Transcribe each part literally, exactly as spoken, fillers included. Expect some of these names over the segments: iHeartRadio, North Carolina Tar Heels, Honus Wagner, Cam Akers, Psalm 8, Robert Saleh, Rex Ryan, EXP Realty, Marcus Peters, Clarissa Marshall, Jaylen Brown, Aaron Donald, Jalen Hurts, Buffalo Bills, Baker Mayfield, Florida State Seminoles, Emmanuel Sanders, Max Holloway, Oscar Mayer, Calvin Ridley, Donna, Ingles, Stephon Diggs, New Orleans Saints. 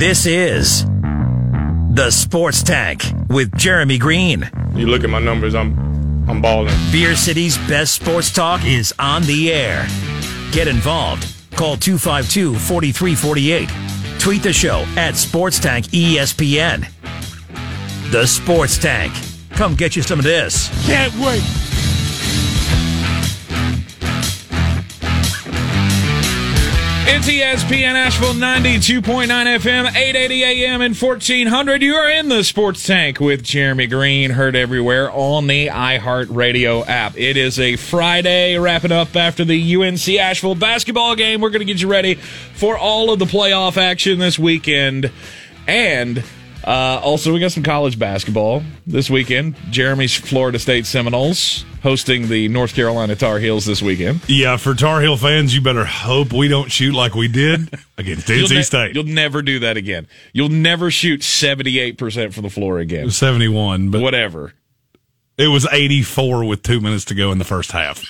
This is The Sports Tank with Jeremy Green. You look at my numbers, I'm I'm balling. Beer City's best sports talk is on the air. Get involved. Call two five two, four three four eight. Tweet the show at Sports Tank E S P N. The Sports Tank. Come get you some of this. Can't wait. It's E S P N Asheville, ninety-two point nine F M, eight eighty A M and fourteen hundred. You are in the Sports Tank with Jeremy Green, heard everywhere on the iHeartRadio app. It is a Friday, wrapping up after the U N C Asheville basketball game. We're going to get you ready for all of the playoff action this weekend. And uh, also, we got some college basketball this weekend. Jeremy's Florida State Seminoles hosting the North Carolina Tar Heels this weekend. Yeah, for Tar Heel fans, you better hope we don't shoot like we did against Tennessee ne- State. You'll never do that again. You'll never shoot seventy-eight percent from the floor again. It was seventy-one, but whatever. It was eighty-four with two minutes to go in the first half.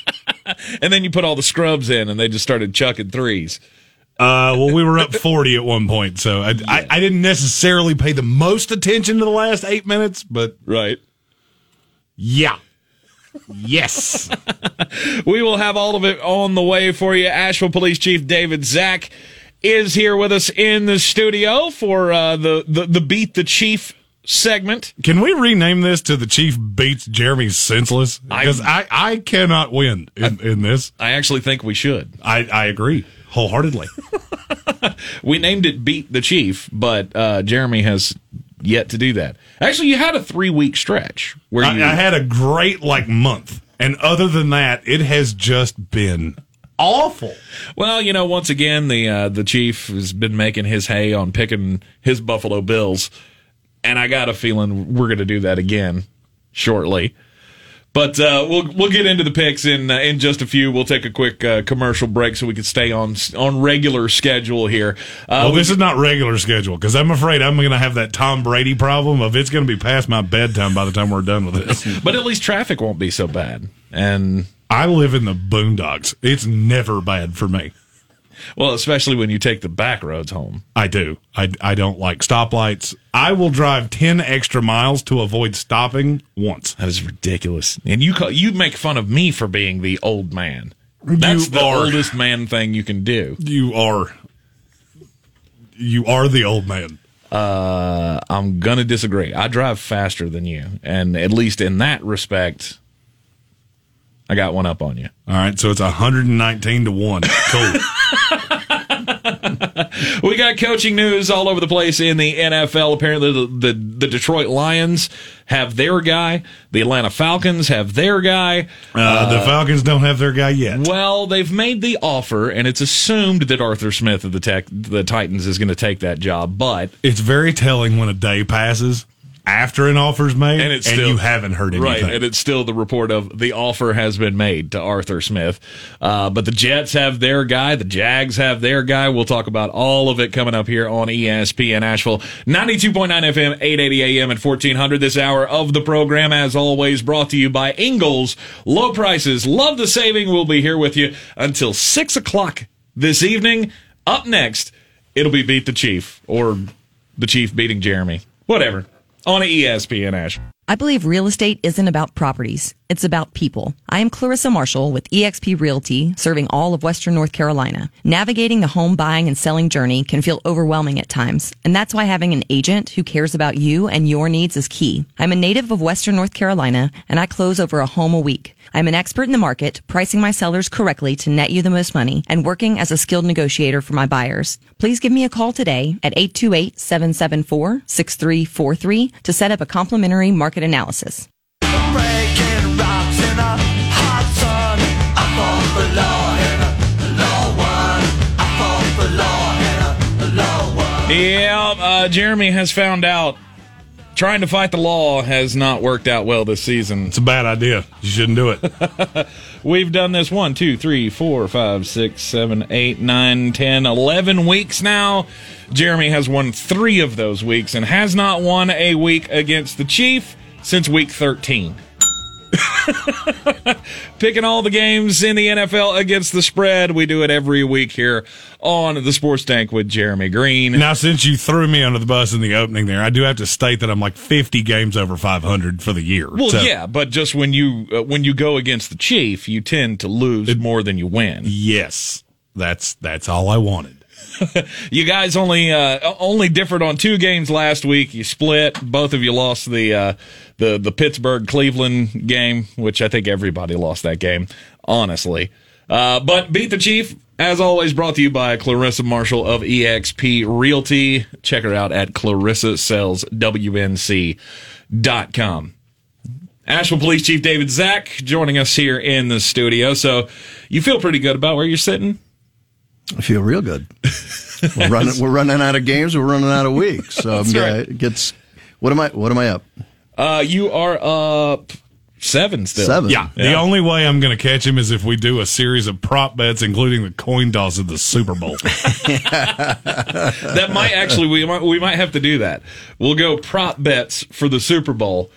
And then you put all the scrubs in, and they just started chucking threes. Uh, well, we were up forty at one point, so I, yeah. I, I didn't necessarily pay the most attention to the last eight minutes, but right, yeah. Yes. We will have all of it on the way for you. Asheville Police Chief David Zack is here with us in the studio for uh, the, the, the Beat the Chief segment. Can we rename this to the Chief Beats Jeremy's Senseless? Because I, I, I cannot win in, I, in this. I actually think we should. I, I agree wholeheartedly. We named it Beat the Chief, but uh, Jeremy has yet to do that. Actually, you had a three-week stretch where you... I, I had a great, like, month. And other than that, it has just been awful. Well, you know, once again, the uh, the Chief has been making his hay on picking his Buffalo Bills. And I got a feeling we're going to do that again shortly. But uh, we'll we'll get into the picks in uh, in just a few. We'll take a quick uh, commercial break so we can stay on on regular schedule here. Uh, well, this is not regular schedule because I'm afraid I'm going to have that Tom Brady problem of it's going to be past my bedtime by the time we're done with this. But at least traffic won't be so bad. And I live in the boondocks. It's never bad for me. Well, especially when you take the back roads home. I do. I, I don't like stoplights. I will drive ten extra miles to avoid stopping once. That is ridiculous. And you call, you make fun of me for being the old man. That's you the are, oldest man thing you can do. You are. You are the old man. Uh, I'm going to disagree. I drive faster than you. And at least in that respect, I got one up on you. All right, so it's one hundred nineteen to one. Cool. We got coaching news all over the place in the N F L. Apparently, the, the, the Detroit Lions have their guy. The Atlanta Falcons have their guy. Uh, uh, the Falcons don't have their guy yet. Well, they've made the offer, and it's assumed that Arthur Smith of the, tech, the Titans is going to take that job. But it's very telling when a day passes after an offer's made, and, it's still, and you haven't heard anything. Right, and it's still the report of the offer has been made to Arthur Smith. Uh, but the Jets have their guy. The Jags have their guy. We'll talk about all of it coming up here on E S P N Asheville. ninety-two point nine F M, eight eighty A M and fourteen hundred. This hour of the program, as always, brought to you by Ingles. Low prices. Love the saving. We'll be here with you until six o'clock this evening. Up next, it'll be Beat the Chief, or the Chief beating Jeremy. Whatever. On E S P N Asheville. I believe real estate isn't about properties. It's about people. I am Clarissa Marshall with E X P Realty, serving all of Western North Carolina. Navigating the home buying and selling journey can feel overwhelming at times, and that's why having an agent who cares about you and your needs is key. I'm a native of Western North Carolina, and I close over a home a week. I'm an expert in the market, pricing my sellers correctly to net you the most money, and working as a skilled negotiator for my buyers. Please give me a call today at eight two eight, seven seven four, six three four three to set up a complimentary market analysis. Breaking rocks in a hot sun. I fall for law and a low one. I fall for law and a low one. Yeah, uh, Jeremy has found out trying to fight the law has not worked out well this season. It's a bad idea. You shouldn't do it. We've done this one, two, three, four, five, six, seven, eight, nine, ten, eleven weeks now. Jeremy has won three of those weeks and has not won a week against the Chief since week thirteen. Picking all the games in the N F L against the spread. We do it every week here on The Sports Tank with Jeremy Green. Now, since you threw me under the bus in the opening there, I do have to state that I'm like fifty games over five hundred for the year. Well, so. yeah, but just when you uh, when you go against the Chief, you tend to lose it, more than you win. Yes, that's that's all I wanted. You guys only uh, only differed on two games last week. You split. Both of you lost the uh, the the Pittsburgh Cleveland game, which I think everybody lost that game, honestly. Uh, but beat the Chief, as always, brought to you by Clarissa Marshall of E X P Realty. Check her out at clarissa sells w n c dot com. Asheville Police Chief David Zack joining us here in the studio. So you feel pretty good about where you're sitting? I feel real good. We're running, we're running out of games. We're running out of weeks. So I'm gonna, right. it gets. What am I? What am I up? Uh, you are up seven still. Seven. Yeah. yeah. The only way I'm going to catch him is if we do a series of prop bets, including the coin toss of the Super Bowl. That might actually we might we might have to do that. We'll go prop bets for the Super Bowl.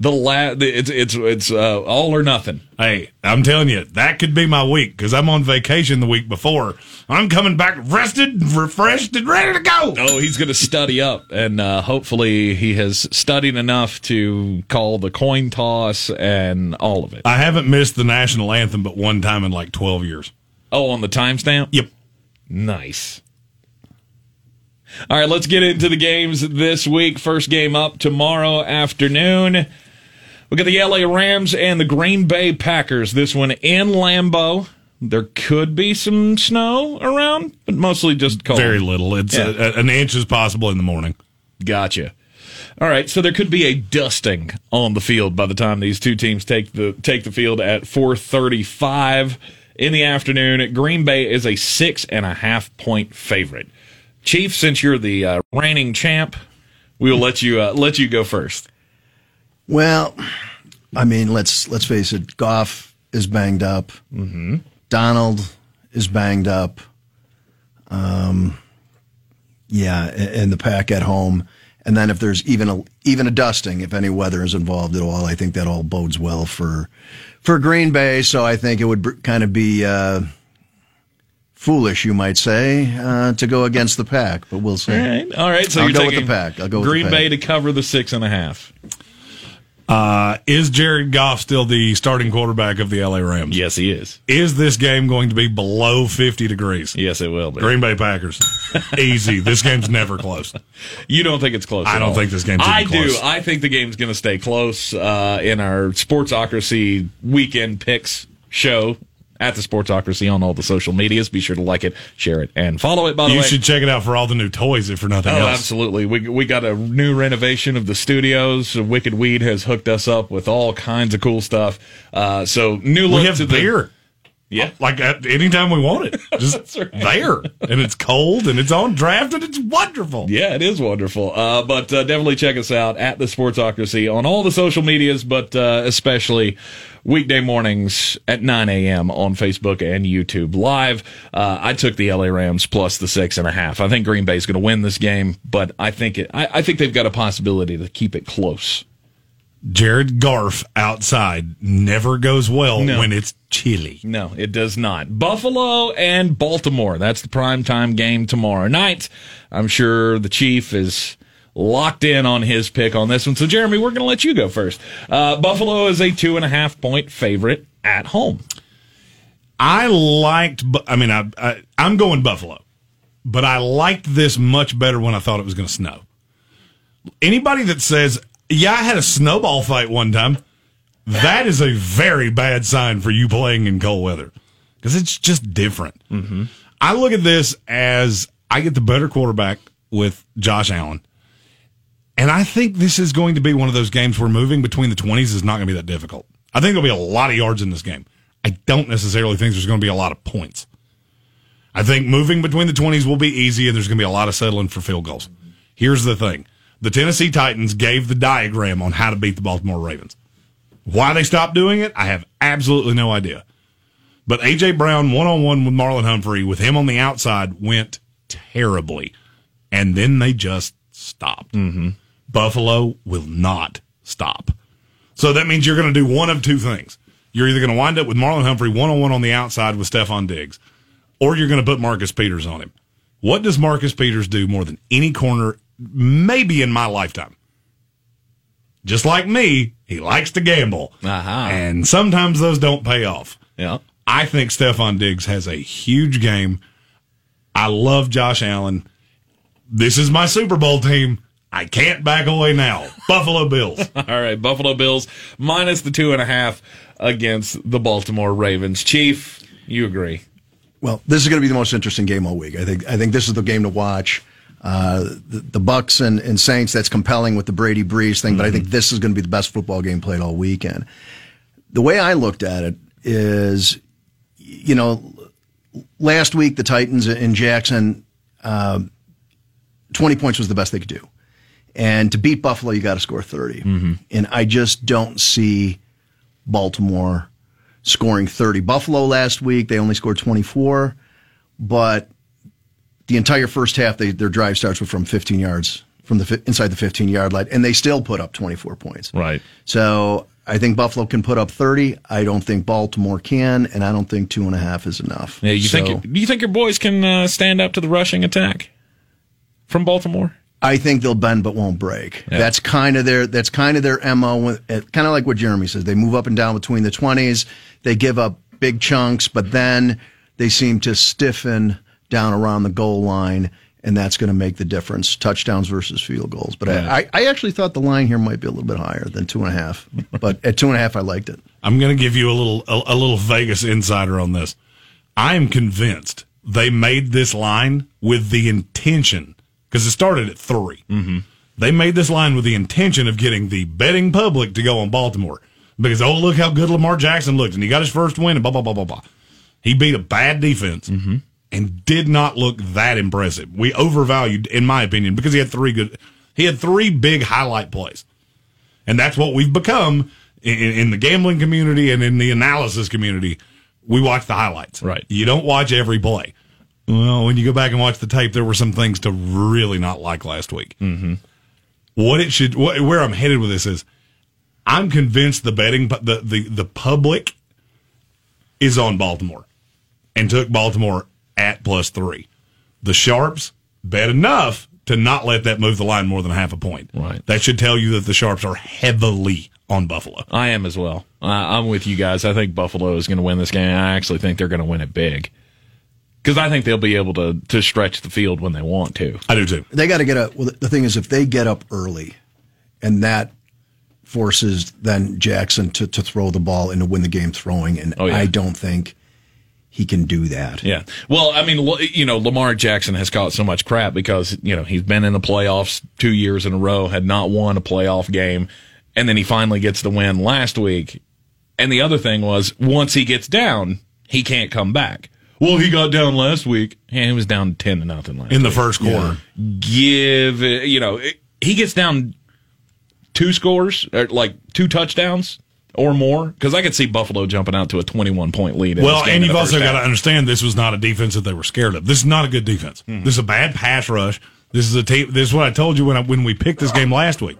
The la- it's it's it's uh, all or nothing. Hey, I'm telling you, that could be my week because I'm on vacation the week before. I'm coming back rested, refreshed, and ready to go. Oh, he's going to study up, and uh, hopefully he has studied enough to call the coin toss and all of it. I haven't missed the national anthem but one time in like twelve years. Oh, on the timestamp? Yep. Nice. All right, let's get into the games this week. First game up tomorrow afternoon. We got the L A Rams and the Green Bay Packers. This one in Lambeau. There could be some snow around, but mostly just cold. Very little. It's yeah. a, an inch is possible in the morning. Gotcha. All right, so there could be a dusting on the field by the time these two teams take the take the field at four thirty-five in the afternoon. Green Bay is a six and a half point favorite. Chief, since you're the uh, reigning champ, we will let you uh, let you go first. Well, I mean, let's let's face it. Goff is banged up. Mm-hmm. Donald is banged up. Um, yeah, and the Pack at home, and then if there's even a even a dusting, if any weather is involved at all, I think that all bodes well for for Green Bay. So I think it would br- kind of be uh, foolish, you might say, uh, to go against the Pack. But we'll see. All right, all right. So I'll you're go taking with the Pack. I'll go with Green the Pack. Bay to cover the six and a half. Uh, is Jared Goff still the starting quarterback of the L A Rams? Yes, he is. Is this game going to be below fifty degrees? Yes, it will be. Green Bay Packers. Easy. This game's never close. You don't think it's close I at don't all. think this game's I close. I do. I think the game's going to stay close uh, in our Sportsocracy weekend picks show at the Sportsocracy on all the social medias. Be sure to like it, share it, and follow it, by the you way. You should check it out for all the new toys, if for nothing oh, else. Oh, absolutely. We we got a new renovation of the studios. Wicked Weed has hooked us up with all kinds of cool stuff. Uh, so, new look we have to beer. The, yeah. Like, at any time we want it. Just right. there. And it's cold, and it's on draft, and it's wonderful. Yeah, it is wonderful. Uh, but uh, definitely check us out at the Sportsocracy on all the social medias, but uh, especially weekday mornings at nine a.m. on Facebook and YouTube Live. Uh, I took the L A Rams plus the six and a half. I think Green Bay's going to win this game, but I think it. I, I think they've got a possibility to keep it close. Jared Goff outside never goes well no. when it's chilly. No, it does not. Buffalo and Baltimore. That's the primetime game tomorrow night. I'm sure the Chief is locked in on his pick on this one. So, Jeremy, we're going to let you go first. Uh, Buffalo is a two-and-a-half-point favorite at home. I liked – I mean, I, I, I'm going Buffalo, but I liked this much better when I thought it was going to snow. Anybody that says, yeah, I had a snowball fight one time, that is a very bad sign for you playing in cold weather because it's just different. Mm-hmm. I look at this as I get the better quarterback with Josh Allen. And I think this is going to be one of those games where moving between the twenties is not going to be that difficult. I think there'll be a lot of yards in this game. I don't necessarily think there's going to be a lot of points. I think moving between the twenties will be easy, and there's going to be a lot of settling for field goals. Here's the thing. The Tennessee Titans gave the diagram on how to beat the Baltimore Ravens. Why they stopped doing it, I have absolutely no idea. But A J. Brown, one-on-one with Marlon Humphrey, with him on the outside, went terribly. And then they just stopped. Mm-hmm. Buffalo will not stop. So that means you're going to do one of two things. You're either going to wind up with Marlon Humphrey one-on-one on the outside with Stephon Diggs, or you're going to put Marcus Peters on him. What does Marcus Peters do more than any corner maybe in my lifetime? Just like me, he likes to gamble. Uh-huh. And sometimes those don't pay off. Yeah. I think Stephon Diggs has a huge game. I love Josh Allen. This is my Super Bowl team. I can't back away now. Buffalo Bills. All right, Buffalo Bills minus the two and a half against the Baltimore Ravens. Chief, you agree? Well, this is going to be the most interesting game all week. I think I think this is the game to watch. Uh, the, the Bucs and, and Saints, that's compelling with the Brady Brees thing, mm-hmm. but I think this is going to be the best football game played all weekend. The way I looked at it is, you know, last week the Titans in Jackson, uh, twenty points was the best they could do. And to beat Buffalo, you got to score thirty. Mm-hmm. And I just don't see Baltimore scoring thirty. Buffalo last week, they only scored twenty-four, but the entire first half, they, their drive starts with from fifteen yards, from the inside the fifteen-yard line, and they still put up twenty-four points. Right. So I think Buffalo can put up thirty. I don't think Baltimore can, and I don't think two and a half is enough. Yeah, you so, think? Do you think your boys can uh, stand up to the rushing attack from Baltimore? I think they'll bend but won't break. Yeah. That's kind of their that's kind of their M O. Kind of like what Jeremy says. They move up and down between the twenties. They give up big chunks, but then they seem to stiffen down around the goal line, and that's going to make the difference. Touchdowns versus field goals. But yeah. I, I actually thought the line here might be a little bit higher than two and a half. But at two and a half, I liked it. I'm going to give you a little a, a little Vegas insider on this. I am convinced they made this line with the intention. Because it started at three. Mm-hmm. They made this line with the intention of getting the betting public to go on Baltimore. Because, oh, look how good Lamar Jackson looked. And he got his first win and blah, blah, blah, blah, blah. He beat a bad defense mm-hmm. and did not look that impressive. We overvalued, in my opinion, because he had three good, he had three big highlight plays. And that's what we've become in, in the gambling community and in the analysis community. We watch the highlights. Right. You don't watch every play. Well, when you go back and watch the tape, there were some things to really not like last week. Mm-hmm. What it should, what, where I'm headed with this is, I'm convinced the betting, the, the the public is on Baltimore, and took Baltimore at plus three. The Sharps bet enough to not let that move the line more than half a point. Right. That should tell you that the Sharps are heavily on Buffalo. I am as well. Uh, I'm with you guys. I think Buffalo is going to win this game. I actually think they're going to win it big. Because I think they'll be able to, to stretch the field when they want to. I do too. They got to get up. Well, the thing is, if they get up early, and that forces then Jackson to, to throw the ball and to win the game throwing, and oh, yeah. I don't think he can do that. Yeah. Well, I mean, you know, Lamar Jackson has caught so much crap because, you know, he's been in the playoffs two years in a row, had not won a playoff game, and then he finally gets the win last week. And the other thing was, once he gets down, he can't come back. Well, he got down last week, and he was down ten to nothing last week. In the first quarter. Yeah. Give it, you know, it, he gets down two scores, or like two touchdowns or more, because I could see Buffalo jumping out to a twenty-one point lead. Well, and you've also got to understand this was not a defense that they were scared of. This is not a good defense. Mm-hmm. This is a bad pass rush. This is a team. This is what I told you when I, when we picked this game last week.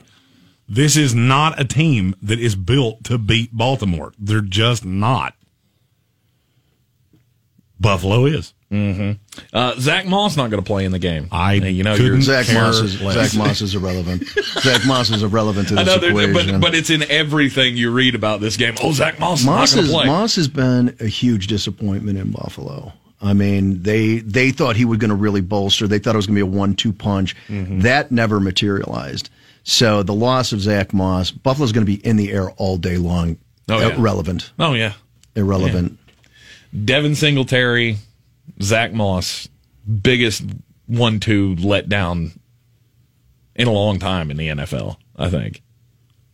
This is not a team that is built to beat Baltimore. They're just not. Buffalo is. Mm-hmm. Uh, Zach Moss not going to play in the game. I you know couldn't Zach care Moss is less. Zach Moss is irrelevant. Zach Moss is irrelevant to this equation. But, but it's in everything you read about this game. Oh, Zach Moss, Moss is not going to play. Moss has been a huge disappointment in Buffalo. I mean, they they thought he was going to really bolster. They thought it was going to be a one-two punch. Mm-hmm. That never materialized. So the loss of Zach Moss, Buffalo's going to be in the air all day long. Oh, yeah. Irrelevant. Oh, yeah. Irrelevant. Yeah. Devin Singletary, Zach Moss, biggest one-two letdown in a long time in the N F L, I think.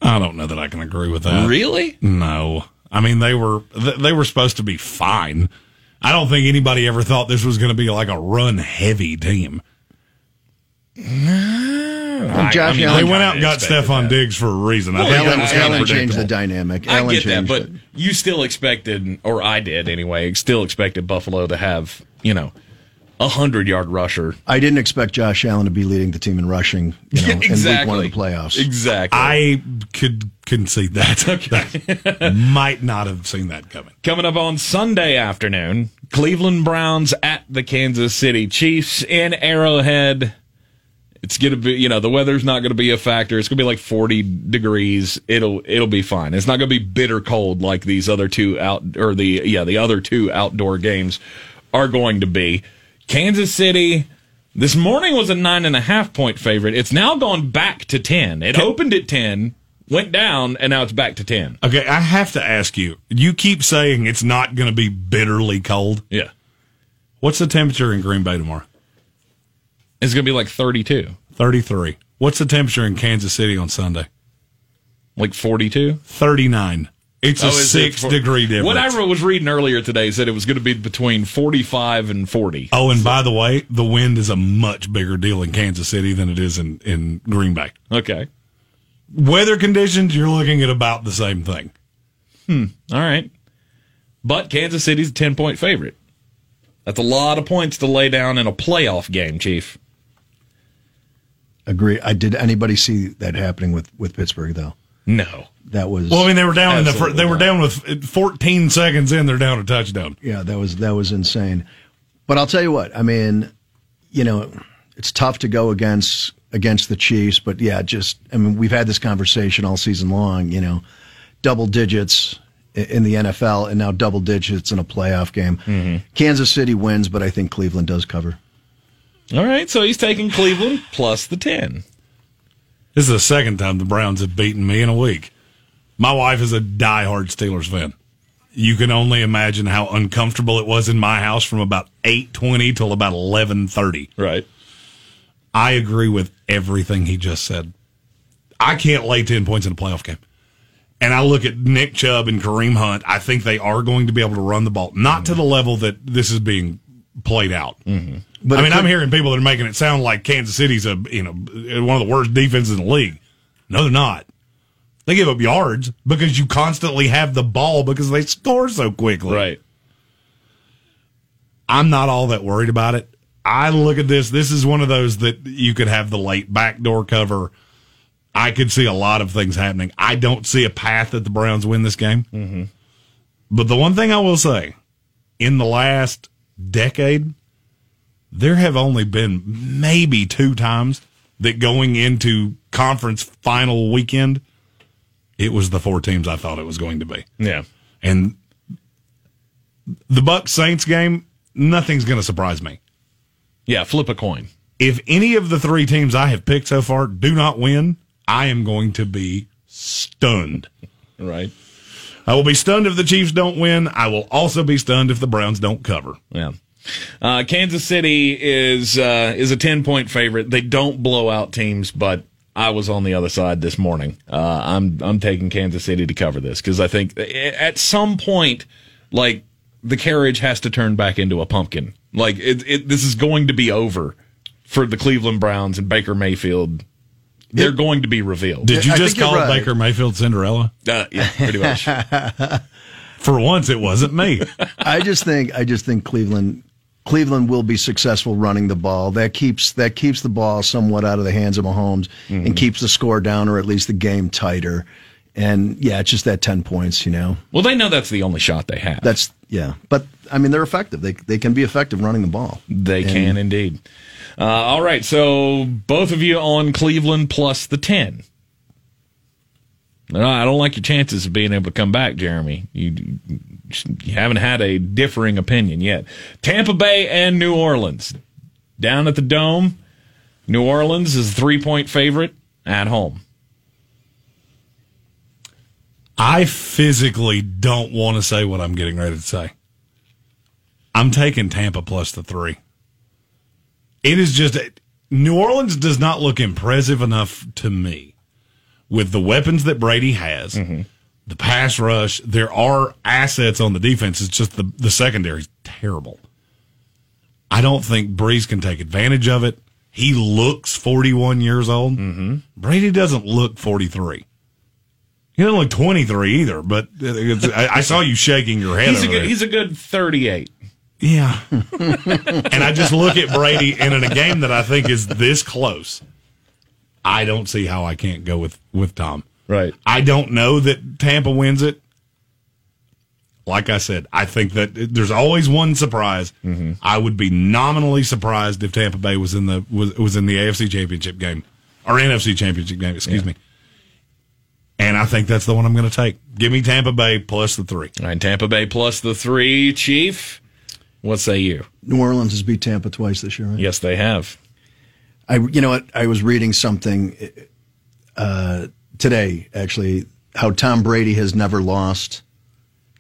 I don't know that I can agree with that. Really? No. I mean, they were they were supposed to be fine. I don't think anybody ever thought this was going to be like a run-heavy team. I, Josh, I mean, they went out and got Stephon Diggs for a reason. Well, I think Allen, that was Allen changed the dynamic. Allen I get that, but it. You still expected, or I did anyway, still expected Buffalo to have, you know, a hundred-yard rusher. I didn't expect Josh Allen to be leading the team in rushing, you know, exactly. in week one of the playoffs. Exactly. I could, couldn't see that. Okay. that. Might not have seen that coming. Coming up on Sunday afternoon, Cleveland Browns at the Kansas City Chiefs in Arrowhead. It's going to be, you know, the weather's not going to be a factor. It's going to be like forty degrees. It'll it'll be fine. It's not going to be bitter cold like these other two out or the yeah, the other two outdoor games are going to be. Kansas City this morning was a nine and a half point favorite. It's now gone back to ten. It opened at ten, went down, and now it's back to ten. Okay, I have to ask you. You keep saying it's not going to be bitterly cold. Yeah. What's the temperature in Green Bay tomorrow? It's going to be like thirty-two. thirty-three. What's the temperature in Kansas City on Sunday? Like forty-two? thirty-nine. It's oh, a six-degree difference. What I was reading earlier today said it was going to be between forty-five and forty. Oh, and so, by the way, the wind is a much bigger deal in Kansas City than it is in, in Green Bay. Okay. Weather conditions, you're looking at about the same thing. Hmm. All right. But Kansas City's a ten-point favorite. That's a lot of points to lay down in a playoff game, Chief. Agree. I did anybody see that happening with, with Pittsburgh though? No, that was. Well, I mean, they were down in the fir- they were down with fourteen seconds in. They're down a touchdown. Yeah, that was that was insane. But I'll tell you what. I mean, you know, it's tough to go against against the Chiefs, but yeah, just I mean, we've had this conversation all season long. You know, double digits in the N F L and now double digits in a playoff game. Mm-hmm. Kansas City wins, but I think Cleveland does cover. All right, so he's taking Cleveland plus the ten. This is the second time the Browns have beaten me in a week. My wife is a diehard Steelers fan. You can only imagine how uncomfortable it was in my house from about eight twenty till about eleven thirty. Right. I agree with everything he just said. I can't lay ten points in a playoff game. And I look at Nick Chubb and Kareem Hunt. I think they are going to be able to run the ball. Not mm-hmm. to the level that this is being played out. Mm-hmm. But I mean, could, I'm hearing people that are making it sound like Kansas City's a you know one of the worst defenses in the league. No, they're not. They give up yards because you constantly have the ball because they score so quickly. Right. I'm not all that worried about it. I look at this. This is one of those that you could have the late backdoor cover. I could see a lot of things happening. I don't see a path that the Browns win this game. Mm-hmm. But the one thing I will say, in the last decade, there have only been maybe two times that going into conference final weekend, it was the four teams I thought it was going to be. Yeah. And the Bucs Saints game, nothing's going to surprise me. Yeah, flip a coin. If any of the three teams I have picked so far do not win, I am going to be stunned. Right. I will be stunned if the Chiefs don't win. I will also be stunned if the Browns don't cover. Yeah. Uh, Kansas City is uh, is a ten-point favorite. They don't blow out teams, but I was on the other side this morning. Uh, I'm I'm taking Kansas City to cover this because I think at some point, like, the carriage has to turn back into a pumpkin. Like, it, it, this is going to be over for the Cleveland Browns and Baker Mayfield. They're going to be revealed. Did you just call right. Baker Mayfield Cinderella? Uh, yeah, pretty much. For once, it wasn't me. I just think I just think Cleveland Cleveland will be successful running the ball. That keeps that keeps the ball somewhat out of the hands of Mahomes mm-hmm. and keeps the score down or at least the game tighter. And yeah, it's just that ten points, you know. Well, they know that's the only shot they have. That's yeah, but I mean they're effective. They they can be effective running the ball. They and, can indeed. Uh, all right, so both of you on Cleveland plus the ten. No, I don't like your chances of being able to come back, Jeremy. You, you haven't had a differing opinion yet. Tampa Bay and New Orleans. Down at the Dome, New Orleans is a three-point favorite at home. I physically don't want to say what I'm getting ready to say. I'm taking Tampa plus the three. It is just, New Orleans does not look impressive enough to me with the weapons that Brady has, mm-hmm. the pass rush. There are assets on the defense. It's just the, the secondary is terrible. I don't think Brees can take advantage of it. He looks forty-one years old. Mm-hmm. Brady doesn't look forty-three. He doesn't look twenty-three either, but I, I saw you shaking your head. He's, over a, good, he's a good thirty-eight. Yeah. And I just look at Brady, and in a game that I think is this close, I don't see how I can't go with, with Tom. Right. I don't know that Tampa wins it. Like I said, I think that there's always one surprise. Mm-hmm. I would be nominally surprised if Tampa Bay was in the was, was in the A F C Championship game or N F C Championship game, excuse yeah. me. And I think that's the one I'm going to take. Give me Tampa Bay plus the three. All right, Tampa Bay plus the three, Chief. What say you? New Orleans has beat Tampa twice this year, right? Yes, they have. I, you know what? I was reading something uh, today, actually, how Tom Brady has never lost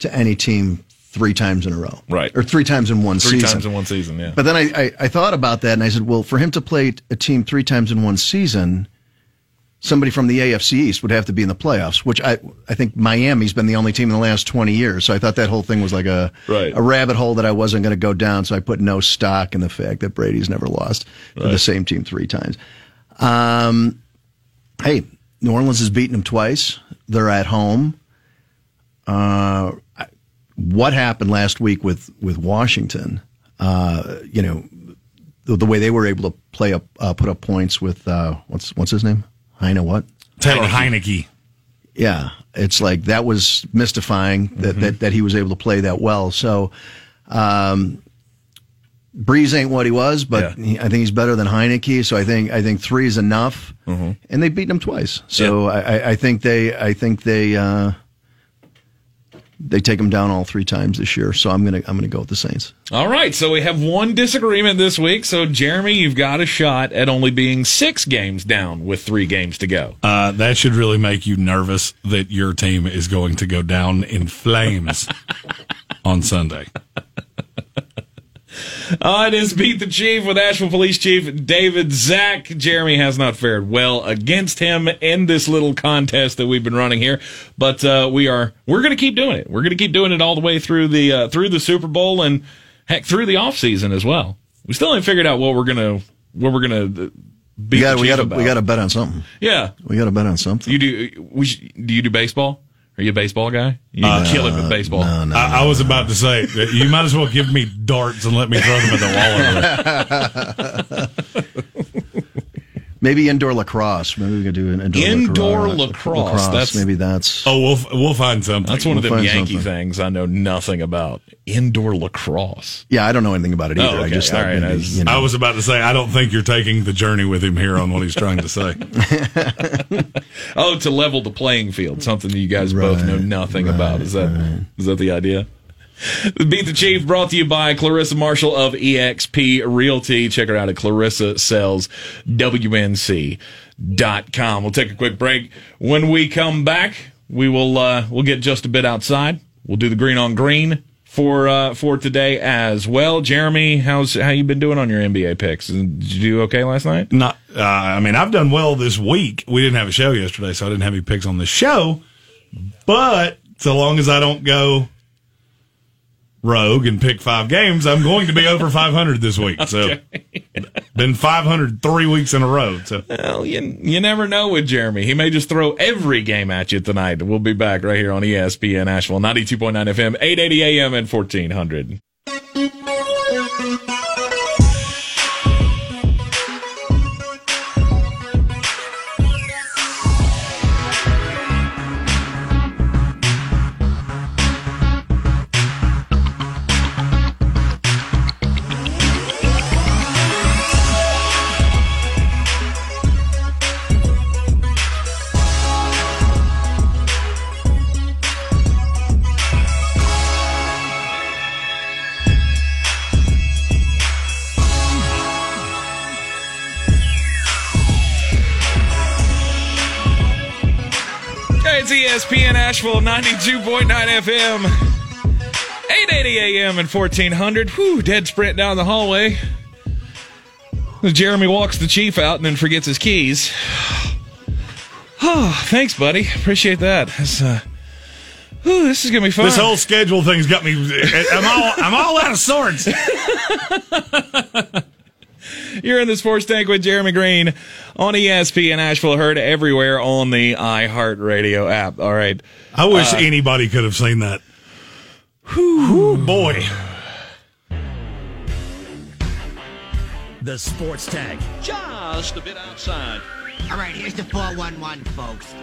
to any team three times in a row. Right. Or three times in one season. Three times in one season, yeah. But then I, I, I thought about that, and I said, well, for him to play a team three times in one season, somebody from the A F C East would have to be in the playoffs, which I I think Miami's been the only team in the last twenty years. So I thought that whole thing was like a, right. a rabbit hole that I wasn't going to go down, so I put no stock in the fact that Brady's never lost right. to the same team three times. Um, hey, New Orleans has beaten them twice. They're at home. Uh, what happened last week with, with Washington, uh, you know, the, the way they were able to play up, uh, put up points with, uh, what's what's his name? I know what? Taylor Heineke. Yeah. It's like that was mystifying that, mm-hmm. that, that he was able to play that well. So um, Breeze ain't what he was, but yeah. he, I think he's better than Heineke. So I think I think three is enough. Mm-hmm. And they've beaten him twice. So yeah. I, I think they I think they uh, they take him down all three times this year. So I'm gonna I'm gonna go with the Saints. All right. So we have one disagreement this week. So Jeremy, you've got a shot at only being six games down with three games to go. Uh, that should really make you nervous that your team is going to go down in flames on Sunday. Uh, it is Beat the Chief with Asheville Police Chief David Zack. Jeremy has not fared well against him in this little contest that we've been running here, but uh, we are we're going to keep doing it. We're going to keep doing it all the way through the uh, through the Super Bowl and heck through the off season as well. We still haven't figured out what we're gonna what we're gonna beat. We got we got to bet on something. Yeah, we got to bet on something. You do we, do you do baseball? Are you a baseball guy? You uh, kill it with baseball. No, no, I, I was no, about no. to say, you might as well give me darts and let me throw them at the wall. Maybe indoor lacrosse. Maybe we could do an indoor, indoor lacrosse. lacrosse. lacrosse. That's, maybe that's... Oh, we'll we'll find something. That's one we'll of the Yankee something. things I know nothing about. Indoor lacrosse. Yeah, I don't know anything about it either. Oh, okay. I just All right, maybe, I, was, you know. I was about to say, I don't think you're taking the journey with him here on what he's trying to say. Oh, to level the playing field, something that you guys right, both know nothing right, about. Is that right. is that the idea? Beat the Chief brought to you by Clarissa Marshall of E X P Realty. Check her out at clarissa sells w n c dot com. We'll take a quick break. When we come back, we will uh, we'll get just a bit outside. We'll do the green on green for uh, for today as well. Jeremy, how's how you been doing on your N B A picks? Did you do okay last night? Not. Uh, I mean, I've done well this week. We didn't have a show yesterday, so I didn't have any picks on the show. But so long as I don't go rogue and pick five games, I'm going to be over five hundred this week. So, been five hundred three weeks in a row. So, well, you, you never know with Jeremy. He may just throw every game at you tonight. We'll be back right here on E S P N Asheville, ninety-two point nine F M, eight eighty A M, and fourteen hundred. E S P N Asheville, ninety-two point nine F M, eight eighty A M and fourteen hundred. Whew, dead sprint down the hallway. Jeremy walks the Chief out and then forgets his keys. Oh, thanks, buddy. Appreciate that. That's, uh, whew, this is going to be fun. This whole schedule thing's got me... I'm all, I'm all out of sorts. You're in the Sports Tank with Jeremy Green on E S P N Asheville, heard everywhere on the iHeartRadio app. All right. I wish uh, anybody could have seen that. Whew, boy. The Sports Tag. Just a bit outside. All right, here's the four one one, folks. All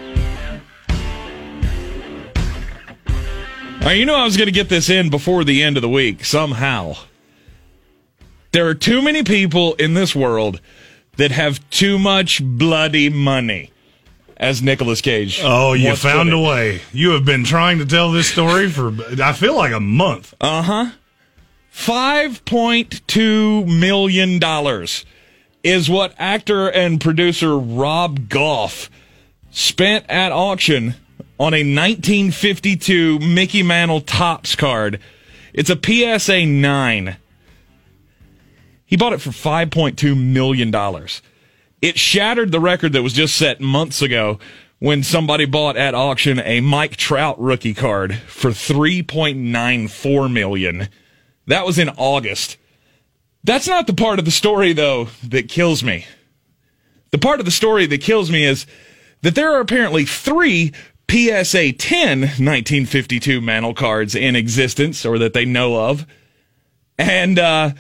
right, you know I was going to get this in before the end of the week somehow. There are too many people in this world that have too much bloody money, as Nicolas Cage. Oh, you found a way. You have been trying to tell this story for, I feel like, a month. Uh-huh. five point two million dollars is what actor and producer Rob Goff spent at auction on a nineteen fifty-two Mickey Mantle Topps card. It's a P S A nine. He bought it for five point two million dollars. It shattered the record that was just set months ago when somebody bought at auction a Mike Trout rookie card for three point nine four million dollars. That was in August. That's not the part of the story, though, that kills me. The part of the story that kills me is that there are apparently three P S A ten nineteen fifty-two Mantle cards in existence, or that they know of, and uh,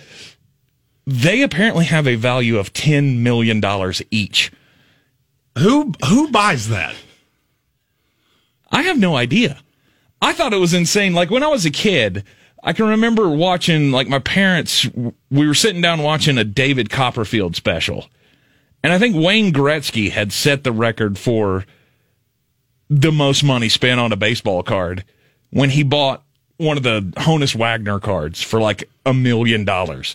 they apparently have a value of ten million dollars each. Who who buys that? I have no idea. I thought it was insane. Like, when I was a kid, I can remember watching, like, my parents, we were sitting down watching a David Copperfield special. And I think Wayne Gretzky had set the record for the most money spent on a baseball card when he bought one of the Honus Wagner cards for, like, a million dollars.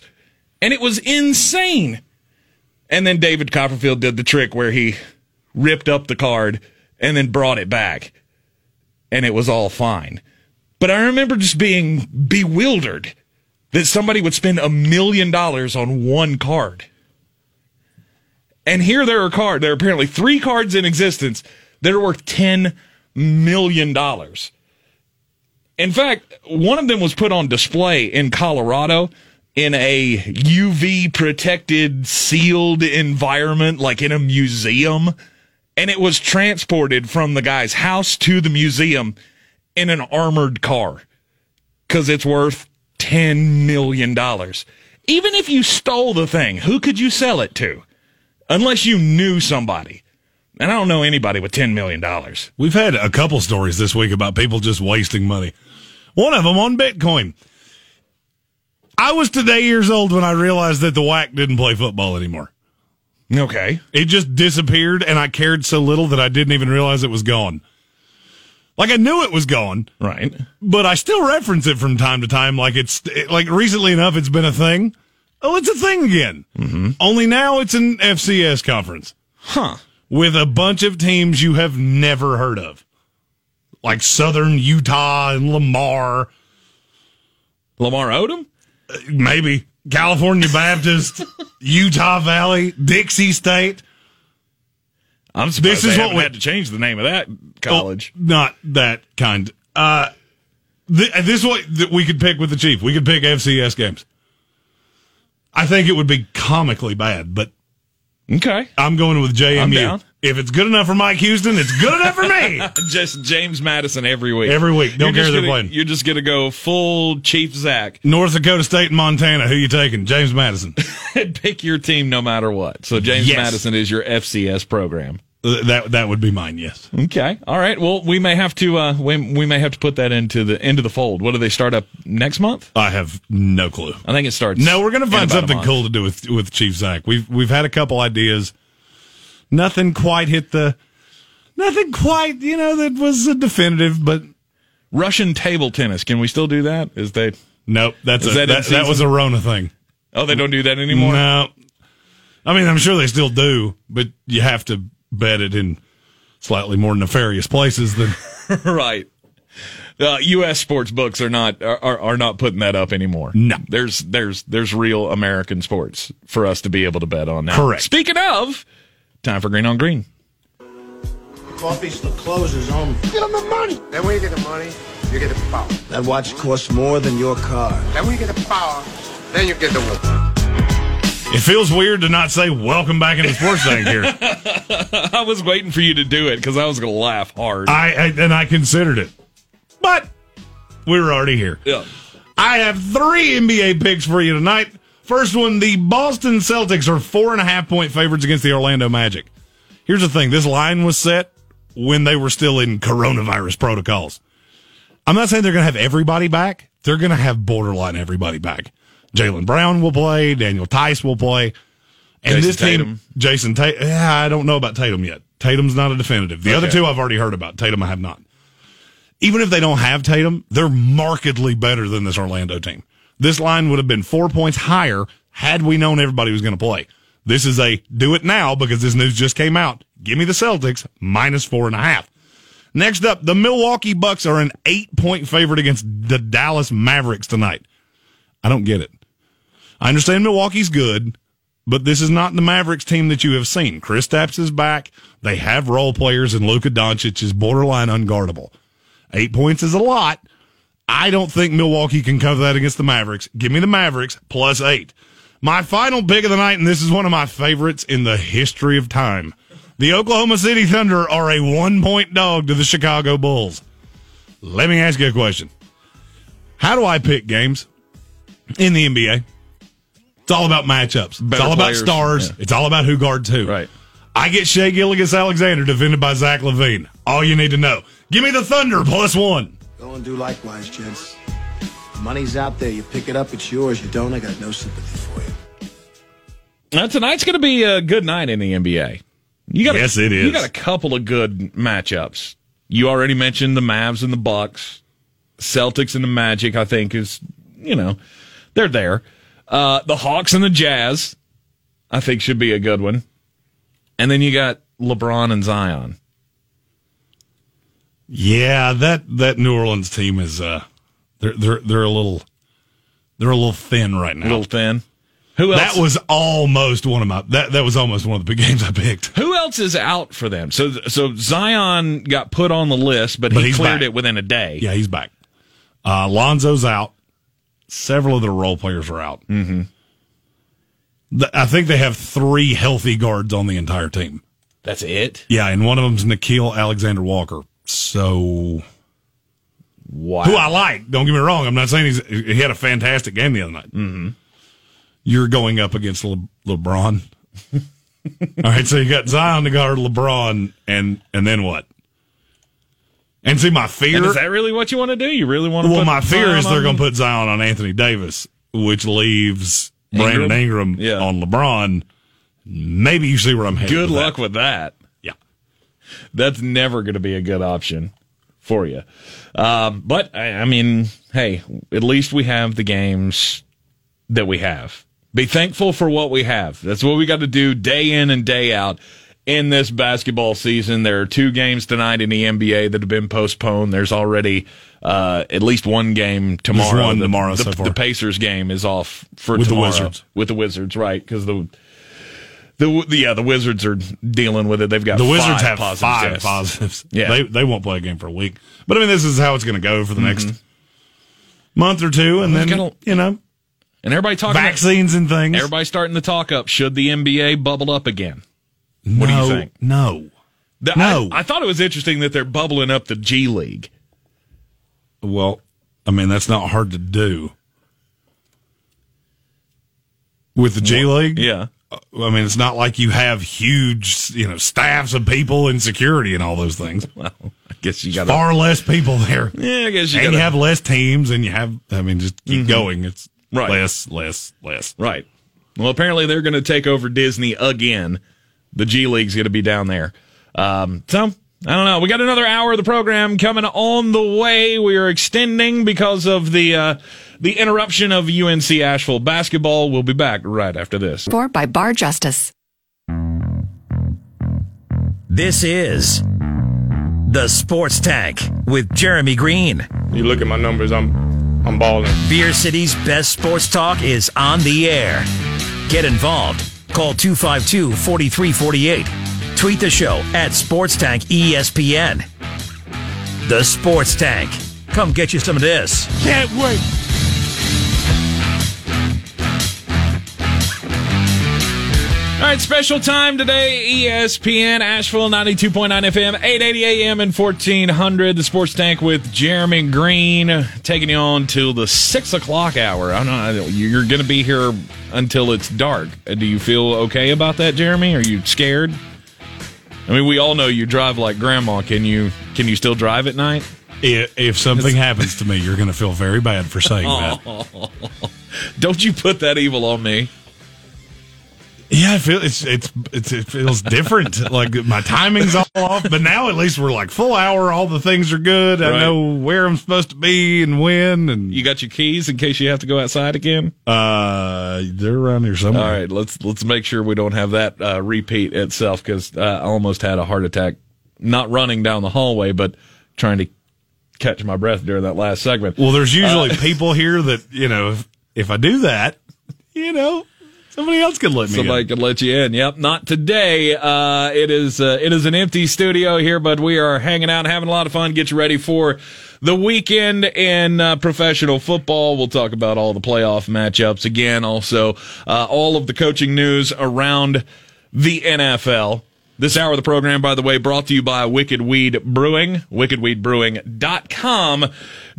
And it was insane. And then David Copperfield did the trick where he ripped up the card and then brought it back. And it was all fine. But I remember just being bewildered that somebody would spend a million dollars on one card. And here there are cards. There are apparently three cards in existence that are worth ten million dollars. In fact, one of them was put on display in Colorado in a U V-protected, sealed environment, like in a museum. And it was transported from the guy's house to the museum in an armored car, because it's worth ten million dollars. Even if you stole the thing, who could you sell it to? Unless you knew somebody. And I don't know anybody with ten million dollars. We've had a couple stories this week about people just wasting money. One of them on Bitcoin. I was today years old when I realized that the W A C didn't play football anymore. Okay. It just disappeared, and I cared so little that I didn't even realize it was gone. Like, I knew it was gone. Right. But I still reference it from time to time. Like, it's like recently enough, it's been a thing. Oh, it's a thing again. Mm-hmm. Only now it's an F C S conference. Huh. With a bunch of teams you have never heard of. Like Southern Utah and Lamar. Lamar Odom? Uh, maybe. California Baptist, Utah Valley, Dixie State. I'm surprised this is what we had to change the name of that college. Oh, not that kind. Uh, th- this is what th- we could pick with the Chief. We could pick F C S games. I think it would be comically bad, but okay. I'm going with J M U. I'm down. If it's good enough for Mike Houston, it's good enough for me. Just James Madison every week. Every week. Don't you're care who they're playing. You're just going to go full Chief Zack. North Dakota State and Montana. Who you taking? James Madison. Pick your team no matter what. So James yes. Madison is your F C S program. That that would be mine, yes. Okay. All right. Well, we may have to uh, we, we may have to put that into the into the fold. What do they start up next month? I have no clue. I think it starts. No, we're going to find something cool to do with with Chief Zack. We've we've had a couple ideas. Nothing quite hit the nothing quite, you know, that was a definitive, but Russian table tennis. Can we still do that? Is they Nope, that's a, that, that, that was a Rona thing. Oh, they don't do that anymore? No. I mean, I'm sure they still do, but you have to bet it in slightly more nefarious places than right. Uh, U S sports books are not are are not putting that up anymore. No, there's there's there's real American sports for us to be able to bet on now. Correct. Speaking of, time for Green on Green. Coffee's for closers only. Get them the money. Then when you get the money, you get the power. That watch costs more than your car. Then when you get the power, then you get the wood. It feels weird to not say welcome back into Sports Thing here. I was waiting for you to do it because I was going to laugh hard. I, I And I considered it. But we were already here. Yeah. I have three N B A picks for you tonight. First one, the Boston Celtics are four and a half point favorites against the Orlando Magic. Here's the thing. This line was set when they were still in coronavirus protocols. I'm not saying they're going to have everybody back. They're going to have borderline everybody back. Jaylen Brown will play. Daniel Tice will play. And Jason this team, Tatum. Jason Tatum. I don't know about Tatum yet. Tatum's not a definitive. The okay. other two I've already heard about. Tatum I have not. Even if they don't have Tatum, they're markedly better than this Orlando team. This line would have been four points higher had we known everybody was going to play. This is a do it now because this news just came out. Give me the Celtics, minus four and a half. Next up, the Milwaukee Bucks are an eight-point favorite against the Dallas Mavericks tonight. I don't get it. I understand Milwaukee's good, but this is not the Mavericks team that you have seen. Kristaps is back. They have role players, and Luka Doncic is borderline unguardable. Eight points is a lot. I don't think Milwaukee can cover that against the Mavericks. Give me the Mavericks plus eight. My final pick of the night, and this is one of my favorites in the history of time. The Oklahoma City Thunder are a one-point dog to the Chicago Bulls. Let me ask you a question. How do I pick games in the N B A? It's all about matchups. Better it's all players. About stars. Yeah. It's all about who guards who. Right. I get Shai Gilgeous-Alexander defended by Zach LaVine. All you need to know. Give me the Thunder plus one. Go and do likewise, gents. The money's out there. You pick it up, it's yours. You don't, I got no sympathy for you. Now, tonight's going to be a good night in the N B A. You got yes, a, it is. You got a couple of good matchups. You already mentioned the Mavs and the Bucks. Celtics and the Magic, I think, is, you know, they're there. Uh, the Hawks and the Jazz, I think, should be a good one. And then you got LeBron and Zion. Yeah, that, that New Orleans team is uh, they're they're they're a little they're a little thin right now. A little thin. Who else? That was almost one of my that, that was almost one of the big games I picked. Who else is out for them? So so Zion got put on the list, but, but he cleared back. It within a day. Yeah, he's back. Uh, Lonzo's out. Several of their role players are out. Mm-hmm. The, I think they have three healthy guards on the entire team. That's it. Yeah, and one of them's Nickeil Alexander-Walker. So, wow. Who I like. Don't get me wrong. I'm not saying he's, he had a fantastic game the other night. Mm-hmm. You're going up against Le- LeBron. All right, so you got Zion to guard LeBron, and and then what? And see, my fear... And is that really what you want to do? You really want to well, put Well, my fear Zion is they're going to put Zion on Anthony Davis, which leaves Ingram. Brandon Ingram yeah. on LeBron. Maybe you see where I'm headed. Good with luck that. with that. That's never going to be a good option for you. Um, but, I, I mean, hey, at least we have the games that we have. Be thankful for what we have. That's what we got to do day in and day out in this basketball season. There are two games tonight in the N B A that have been postponed. There's already uh, at least one game tomorrow. There's one the, tomorrow the, so far. The Pacers game is off for With tomorrow. With the Wizards. With the Wizards, right, because the... The, yeah, the Wizards are dealing with it. They've got the Wizards five have positive five tests. positives. Yeah, they they won't play a game for a week. But I mean, this is how it's going to go for the mm-hmm. next month or two, and then gonna, you know, and everybody talking vaccines about, and things. Everybody starting to talk up. Should the N B A bubble up again? No, what do you think? No, the, no. I, I thought it was interesting that they're bubbling up the G League. Well, I mean, that's not hard to do with the G well, League. Yeah. I mean, it's not like you have huge, you know, staffs of people and security and all those things. Well, I guess you got far less people there. Yeah, I guess you got. And gotta, you have less teams, and you have. I mean, just keep mm-hmm. going. It's right. less, less, less. Right. Well, apparently they're going to take over Disney again. The G League's going to be down there. Um, so. I don't know. We got another hour of the program coming on the way. We are extending because of the uh, the interruption of U N C Asheville basketball. We'll be back right after this. Sport by Bar Justice. This is the Sports Tank with Jeremy Green. You look at my numbers. I'm I'm balling. Beer City's best sports talk is on the air. Get involved. Call two five two, four three four eight. Tweet the show at Sports Tank E S P N. The Sports Tank. Come get you some of this. Can't wait. All right, special time today, E S P N Asheville, ninety-two point nine F M, eight eighty A M and fourteen hundred. The Sports Tank with Jeremy Green, taking you on till the six o'clock hour. I don't know, you're going to be here until it's dark. Do you feel okay about that, Jeremy? Are you scared? I mean, we all know you drive like grandma. Can you can you still drive at night? If, if something happens to me, you're going to feel very bad for saying that. Don't you put that evil on me. Yeah, I feel it's, it's it's it feels different. Like my timing's all off, but now at least we're like full hour. All the things are good. Right. I know where I'm supposed to be and when. And you got your keys in case you have to go outside again. Uh, they're around here somewhere. All right, let's let's make sure we don't have that uh, repeat itself, because uh, I almost had a heart attack, not running down the hallway, but trying to catch my breath during that last segment. Well, there's usually uh, people here that you know if, if I do that, you know. Somebody else could let me Somebody in. Somebody could let you in. Yep, not today. Uh, it is uh, it is an empty studio here, but we are hanging out, having a lot of fun. Get you ready for the weekend in uh, professional football. We'll talk about all the playoff matchups again. Also, uh, all of the coaching news around the N F L. This hour of the program, by the way, brought to you by Wicked Weed Brewing, wicked weed brewing dot com.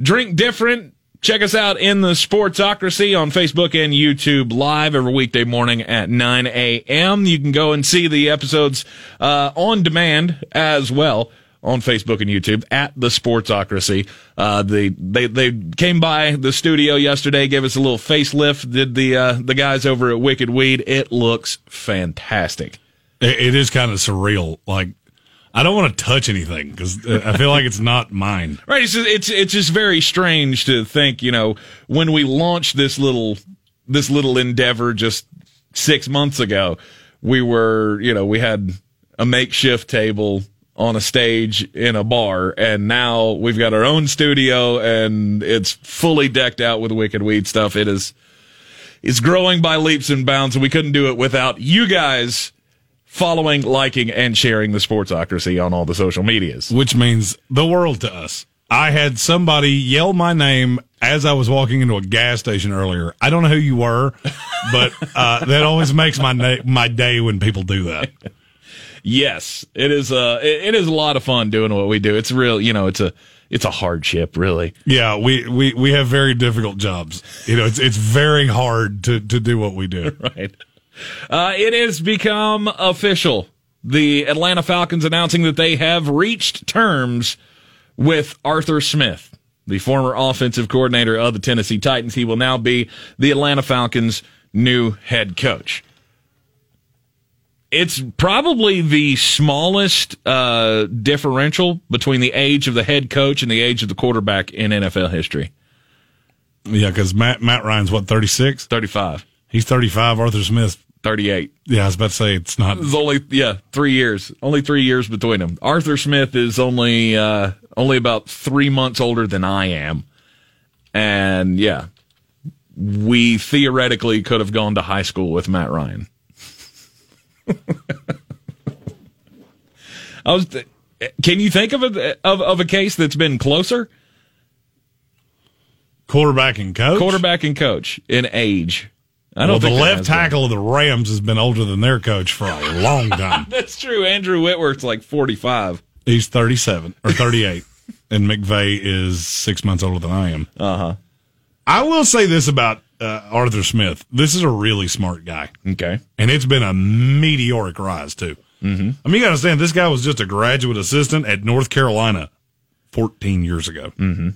Drink different. Check us out in the Sportsocracy on Facebook and YouTube Live every weekday morning at nine a.m. You can go and see the episodes uh, on demand as well on Facebook and YouTube at the Sportsocracy. Uh, the, they they came by the studio yesterday, gave us a little facelift. Did the uh, the guys over at Wicked Weed? It looks fantastic. It, it is kind of surreal, like. I don't want to touch anything because I feel like it's not mine. Right. It's just, it's, it's just very strange to think, you know, when we launched this little, this little endeavor just six months ago, we were, you know, we had a makeshift table on a stage in a bar, and now we've got our own studio and it's fully decked out with Wicked Weed stuff. It is, it's growing by leaps and bounds, and we couldn't do it without you guys following, liking, and sharing the Sportsocracy on all the social medias. Which means the world to us. I had somebody yell my name as I was walking into a gas station earlier. I don't know who you were, but uh, that always makes my na- my day when people do that. Yes, it is a, it is a lot of fun doing what we do. It's real, you know, it's a it's a hardship, really. Yeah, we, we, we have very difficult jobs. You know, it's it's very hard to, to do what we do. Right. Uh, it has become official. The Atlanta Falcons announcing that they have reached terms with Arthur Smith, the former offensive coordinator of the Tennessee Titans. He will now be the Atlanta Falcons' new head coach. It's probably the smallest uh, differential between the age of the head coach and the age of the quarterback in N F L history. Yeah, because Matt, Matt Ryan's, what, thirty-six? thirty-five. He's thirty-five. Arthur Smith, thirty-eight. Yeah, I was about to say it's not. It's only yeah, three years. Only three years between them. Arthur Smith is only uh, only about three months older than I am, and yeah, we theoretically could have gone to high school with Matt Ryan. I was. Th- can you think of a of, of a case that's been closer? Quarterback and coach. Quarterback and coach in age. I don't well, the left tackle of the Rams has been older than their coach for a long time. That's true. Andrew Whitworth's like forty-five. He's thirty-seven or thirty-eight, and McVay is six months older than I am. Uh-huh. I will say this about uh, Arthur Smith. This is a really smart guy. Okay. And it's been a meteoric rise, too. Mm-hmm. I mean, you got to understand, this guy was just a graduate assistant at North Carolina fourteen years ago. Mm-hmm.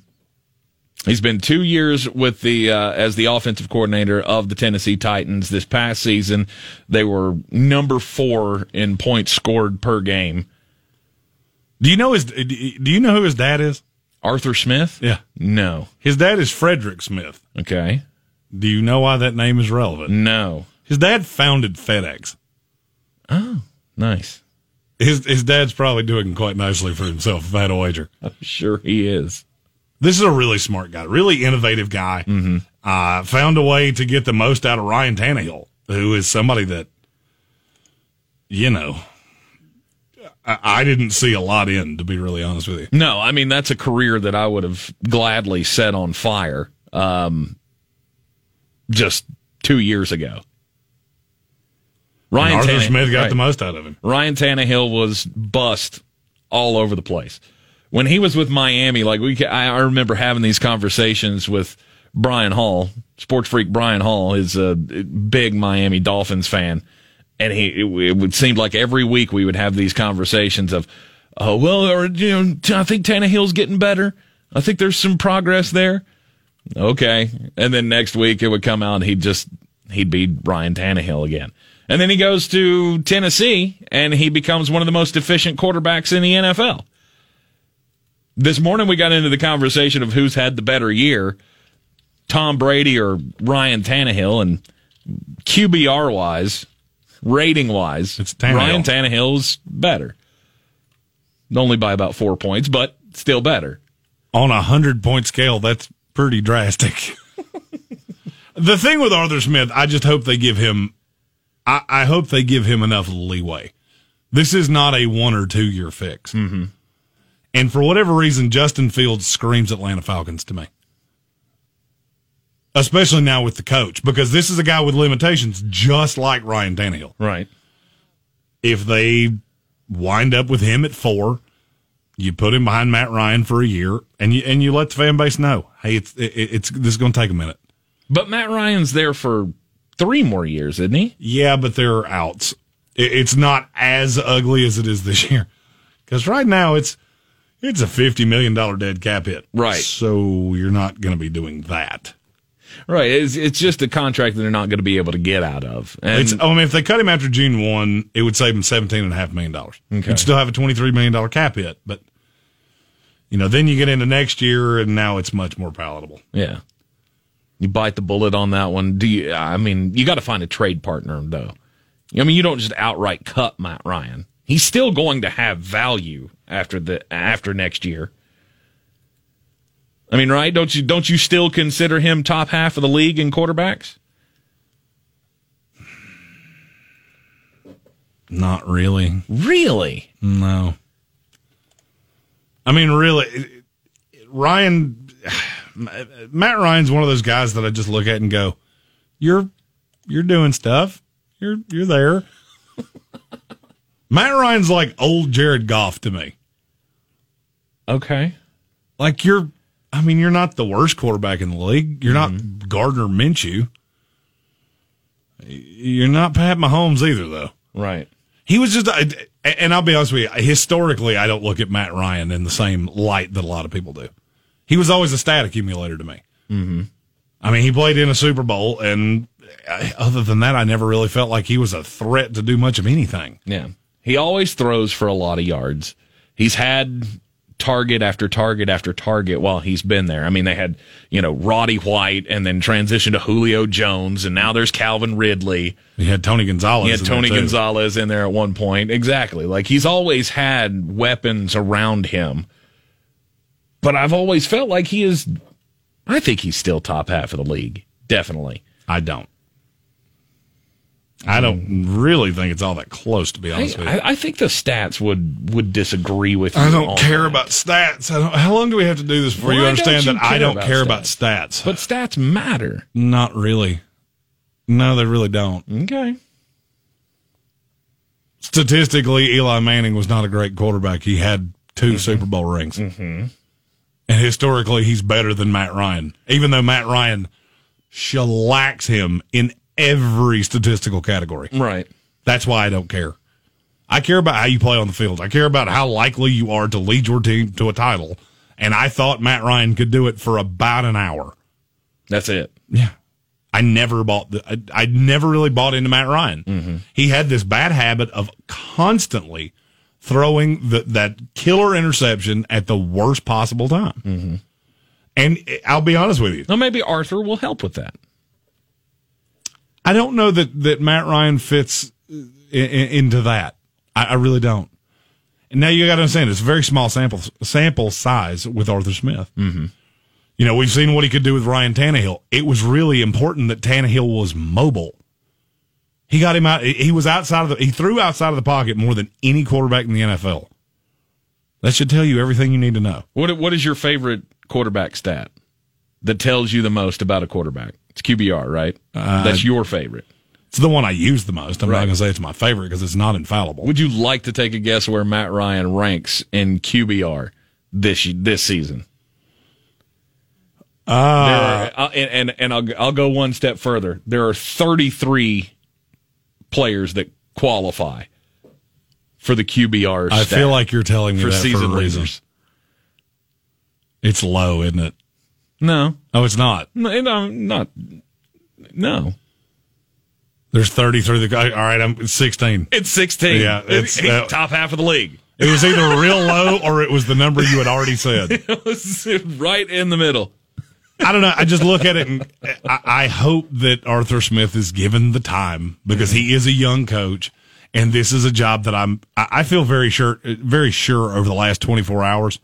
He's been two years with the uh, as the offensive coordinator of the Tennessee Titans. This past season, they were number four in points scored per game. Do you know his? Do you know who his dad is? Arthur Smith? Yeah. No. His dad is Frederick Smith. Okay. Do you know why that name is relevant? No. His dad founded FedEx. Oh, nice. His his dad's probably doing quite nicely for himself, if I had a wager. I'm sure he is. This is a really smart guy, really innovative guy. Mm-hmm. Uh, found a way to get the most out of Ryan Tannehill, who is somebody that, you know, I, I didn't see a lot in, to be really honest with you. No, I mean, that's a career that I would have gladly set on fire um, just two years ago. Ryan Arthur Tannehill, Smith got right. the most out of him. Ryan Tannehill was bust all over the place. When he was with Miami, like we, I remember having these conversations with Brian Hall, sports freak Brian Hall, is a big Miami Dolphins fan, and he it, it would seem like every week we would have these conversations of, oh well, or you know, I think Tannehill's getting better. I think there's some progress there. Okay, and then next week it would come out, and he'd just he'd be Ryan Tannehill again. And then he goes to Tennessee, and he becomes one of the most efficient quarterbacks in the N F L. This morning we got into the conversation of who's had the better year, Tom Brady or Ryan Tannehill, and Q B R-wise, rating-wise, it's Tannehill. Ryan Tannehill's better. Only by about four points, but still better. On a one hundred point scale, that's pretty drastic. The thing with Arthur Smith, I just hope they give him... I, I hope they give him enough leeway. This is not a one or two year fix. Mm-hmm. And for whatever reason, Justin Fields screams Atlanta Falcons to me. Especially now with the coach, because this is a guy with limitations, just like Ryan Tannehill. Right. If they wind up with him at four, you put him behind Matt Ryan for a year, and you and you let the fan base know, hey, it's it, it's this is going to take a minute. But Matt Ryan's there for three more years, isn't he? Yeah, but there are outs. It's not as ugly as it is this year, because right now it's it's a fifty million dollars dead cap hit. Right. So you're not going to be doing that. Right. It's, it's just a contract that they're not going to be able to get out of. And it's, I mean, if they cut him after June first, it would save him seventeen point five million dollars. Okay. You'd still have a twenty-three million dollars cap hit, but you know, then you get into next year, and now it's much more palatable. Yeah. You bite the bullet on that one. Do you? I mean, you got to find a trade partner, though. I mean, you don't just outright cut Matt Ryan. He's still going to have value after the after next year. I mean, right? Don't you don't you still consider him top half of the league in quarterbacks? Not really. Really? No. I mean, really, Ryan. Matt Ryan's one of those guys that I just look at and go, "You're, you're doing stuff. You're, you're there." Matt Ryan's like old Jared Goff to me. Okay, like you're. I mean, you're not the worst quarterback in the league. You're mm-hmm. not Gardner Minshew. You're not Pat Mahomes either, though. Right. He was just, and I'll be honest with you. Historically, I don't look at Matt Ryan in the same light that a lot of people do. He was always a stat accumulator to me. Mm-hmm. I mean, he played in a Super Bowl, and other than that, I never really felt like he was a threat to do much of anything. Yeah. He always throws for a lot of yards. He's had target after target after target while he's been there. I mean, they had, you know, Roddy White and then transitioned to Julio Jones, and now there's Calvin Ridley. He had Tony Gonzalez. He had Tony Gonzalez in there at one point. Exactly. Like, he's always had weapons around him. But I've always felt like he is, I think he's still top half of the league. Definitely. I don't. I don't really think it's all that close, to be honest I, with you. I, I think the stats would, would disagree with you. I don't care that. about stats. I don't, how long do we have to do this before Why you understand you that I don't about care stats? about stats? But stats matter. Not really. No, they really don't. Okay. Statistically, Eli Manning was not a great quarterback. He had two mm-hmm. Super Bowl rings. Mm-hmm. And historically, he's better than Matt Ryan, even though Matt Ryan shellacks him in every statistical category. Right. That's why I don't care. I care about how you play on the field. I care about how likely you are to lead your team to a title. And I thought Matt Ryan could do it for about an hour. That's it. Yeah. I never bought the, I, I never really bought into Matt Ryan. Mm-hmm. He had this bad habit of constantly throwing the, that killer interception at the worst possible time. Mm-hmm. And I'll be honest with you. Well, maybe Arthur will help with that. I don't know that, that Matt Ryan fits in, in, into that. I, I really don't. And now you got to understand, it's a very small sample sample size with Arthur Smith. Mm-hmm. You know, we've seen what he could do with Ryan Tannehill. It was really important that Tannehill was mobile. He got him out. He was outside of the. He threw outside of the pocket more than any quarterback in the N F L. That should tell you everything you need to know. What What is your favorite quarterback stat that tells you the most about a quarterback? It's Q B R, right? Uh, That's your favorite. It's the one I use the most. I'm right. not going to say it's my favorite because it's not infallible. Would you like to take a guess where Matt Ryan ranks in Q B R this this season? Uh, there are, and and, and I'll, I'll go one step further. There are thirty-three players that qualify for the Q B R stat. I feel like you're telling me for that season for a reason. Leaders. It's low, isn't it? No. Oh, it's not? No, no not. No. There's thirty-three. The, all right, I'm it's sixteen. It's sixteen. Yeah, it's he's uh, top half of the league. It was either real low or it was the number you had already said. It was right in the middle. I don't know. I just look at it, and I, I hope that Arthur Smith is given the time because mm-hmm. he is a young coach, and this is a job that I'm. I, I feel very sure, very sure over the last twenty-four hours.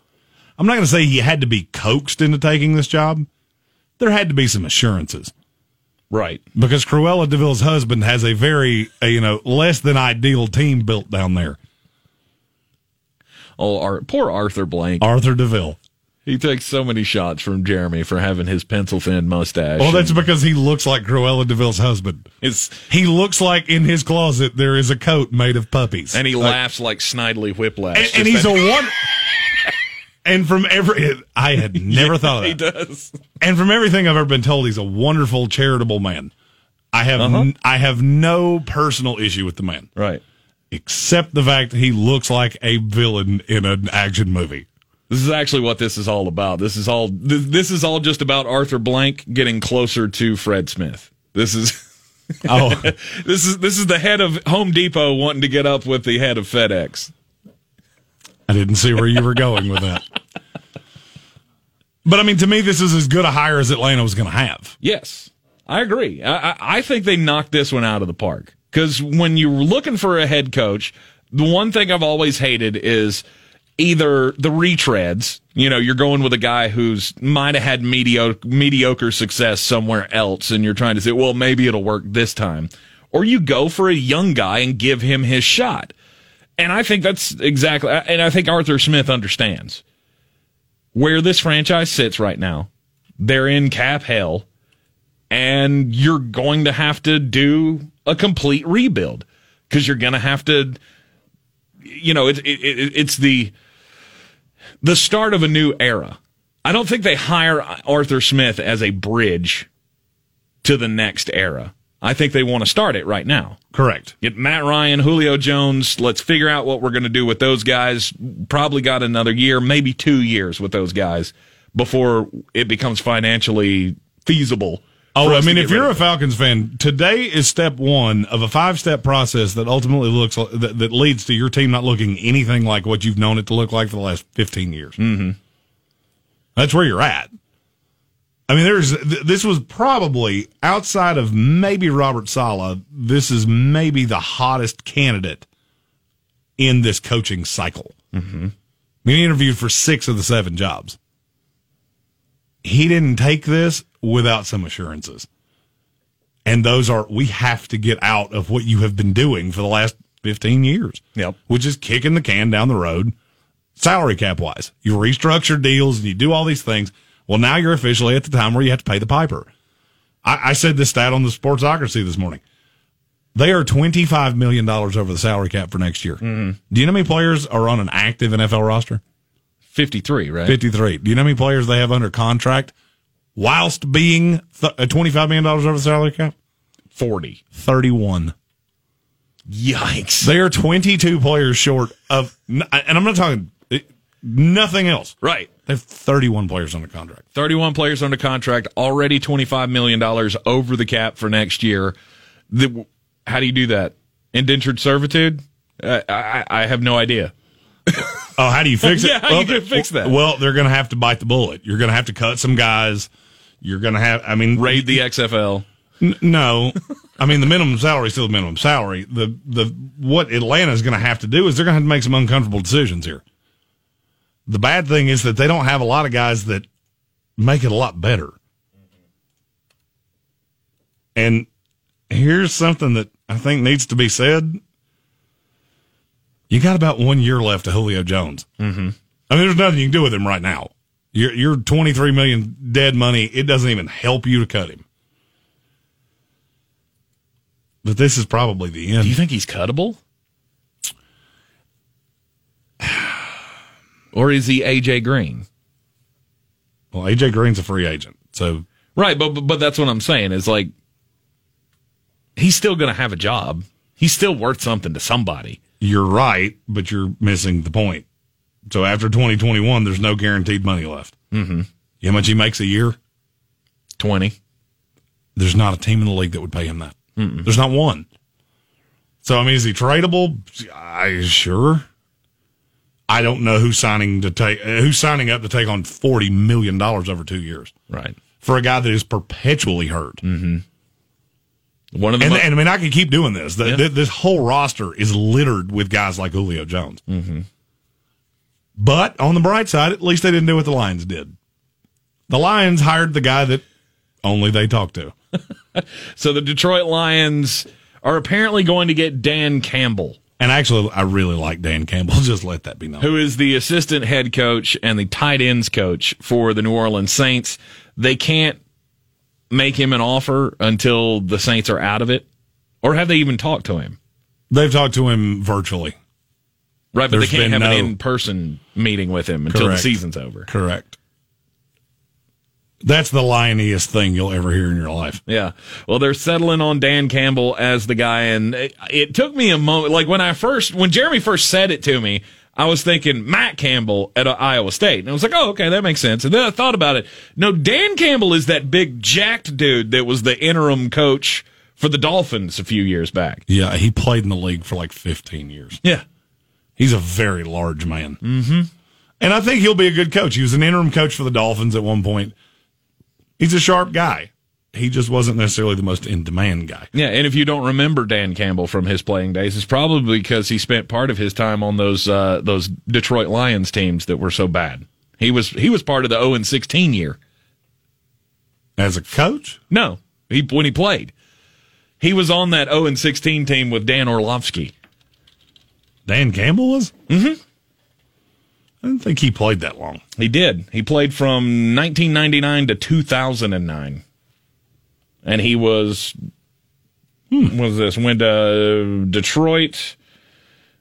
I'm not going to say he had to be coaxed into taking this job. There had to be some assurances. Right. Because Cruella DeVille's husband has a very, uh, you know, less than ideal team built down there. Oh, our, poor Arthur Blank. Arthur DeVille. He takes so many shots from Jeremy for having his pencil-thin mustache. Well, that's because he looks like Cruella DeVille's husband. It's, he looks like in his closet there is a coat made of puppies. And he like, laughs like Snidely Whiplash. And, and he's that. a one... And from every, I had never yeah, thought of that. He does. And from everything I've ever been told, he's a wonderful, charitable man. I have, uh-huh. n- I have no personal issue with the man, right? Except the fact that he looks like a villain in an action movie. This is actually what this is all about. This is all. Th- this is all just about Arthur Blank getting closer to Fred Smith. This is. oh, this is this is the head of Home Depot wanting to get up with the head of FedEx. I didn't see where you were going with that. But, I mean, to me, this is as good a hire as Atlanta was going to have. Yes, I agree. I, I think they knocked this one out of the park. Because when you're looking for a head coach, the one thing I've always hated is either the retreads. You know, you're going with a guy who's might have had mediocre, mediocre success somewhere else, and you're trying to say, well, maybe it'll work this time. Or you go for a young guy and give him his shot. And I think that's exactly, and I think Arthur Smith understands where this franchise sits right now. They're in cap hell, and you're going to have to do a complete rebuild because you're going to have to, you know, it, it, it, it's the the start of a new era. I don't think they hire Arthur Smith as a bridge to the next era. I think they want to start it right now. Correct. Get Matt Ryan, Julio Jones. Let's figure out what we're going to do with those guys. Probably got another year, maybe two years with those guys before it becomes financially feasible. Oh, I mean, if you're a Falcons fan, today is step one of a five-step process that ultimately looks that, that leads to your team not looking anything like what you've known it to look like for the last fifteen years. Mm-hmm. That's where you're at. I mean, there's this was probably, outside of maybe Robert Saleh, this is maybe the hottest candidate in this coaching cycle. Mm-hmm. He interviewed for six of the seven jobs. He didn't take this without some assurances. And those are, we have to get out of what you have been doing for the last fifteen years, yep. which is kicking the can down the road, salary cap-wise. You restructure deals and you do all these things. Well, now you're officially at the time where you have to pay the piper. I, I said this stat on the Sportsocracy this morning. They are twenty-five million dollars over the salary cap for next year. Mm-hmm. Do you know how many players are on an active N F L roster? fifty-three, right? fifty-three. Do you know how many players they have under contract whilst being th- twenty-five million dollars over the salary cap? forty. thirty-one. Yikes. They are twenty-two players short of, and I'm not talking nothing else. Right. They have thirty-one players under contract. thirty-one players under contract, already twenty-five million dollars over the cap for next year. The, how do you do that? Indentured servitude? Uh, I, I have no idea. Oh, how do you fix it? Yeah, how well, you can fix that? Well, they're going to have to bite the bullet. You're going to have to cut some guys. You're going to have, I mean. Raid the X F L. N- no. I mean, the minimum salary is still the minimum salary. The the What Atlanta's going to have to do is they're going to have to make some uncomfortable decisions here. The bad thing is that they don't have a lot of guys that make it a lot better. And here's something that I think needs to be said. You got about one year left to Julio Jones. Mm-hmm. I mean, there's nothing you can do with him right now. You're, you're twenty-three million dead money. It doesn't even help you to cut him. that this is probably the end. Do you think he's cuttable? Or is he A J Green? Well, A J Green's a free agent, so right. But but, but that's what I'm saying is like he's still going to have a job. He's still worth something to somebody. You're right, but you're missing the point. So after twenty twenty-one, there's no guaranteed money left. Mm-hmm. You know how much he makes a year? twenty. There's not a team in the league that would pay him that. Mm-mm. There's not one. So, I mean, is he tradable? I sure. I don't know who's signing to take who's signing up to take on forty million dollars over two years. Right. For a guy that is perpetually hurt. Mm-hmm. One of the and, mo- and I mean, I could keep doing this. The, yeah. the, this whole roster is littered with guys like Julio Jones. Mm-hmm. But on the bright side, at least they didn't do what the Lions did. The Lions hired the guy that only they talked to. So the Detroit Lions are apparently going to get Dan Campbell. And actually, I really like Dan Campbell. Just let that be known. Who is the assistant head coach and the tight ends coach for the New Orleans Saints. They can't make him an offer until the Saints are out of it. Or have they even talked to him? They've talked to him virtually. Right, but There's they can't have no... an in-person meeting with him until Correct. The season's over. Correct. That's the lioniest thing you'll ever hear in your life. Yeah. Well, they're settling on Dan Campbell as the guy, and it, it took me a moment. Like, when I first, when Jeremy first said it to me, I was thinking Matt Campbell at uh, Iowa State. And I was like, oh, okay, that makes sense. And then I thought about it. No, Dan Campbell is that big jacked dude that was the interim coach for the Dolphins a few years back. Yeah, he played in the league for like fifteen years. Yeah. He's a very large man. Mm-hmm. And I think he'll be a good coach. He was an interim coach for the Dolphins at one point. He's a sharp guy. He just wasn't necessarily the most in-demand guy. Yeah, and if you don't remember Dan Campbell from his playing days, it's probably because he spent part of his time on those uh, those Detroit Lions teams that were so bad. He was he was part of the oh and sixteen year. As a coach? No, he when he played. He was on that oh and sixteen team with Dan Orlovsky. Dan Campbell was? Mm-hmm. I didn't think he played that long. He did. He played from nineteen ninety-nine to two thousand nine. And he was, hmm. what was this, went to Detroit.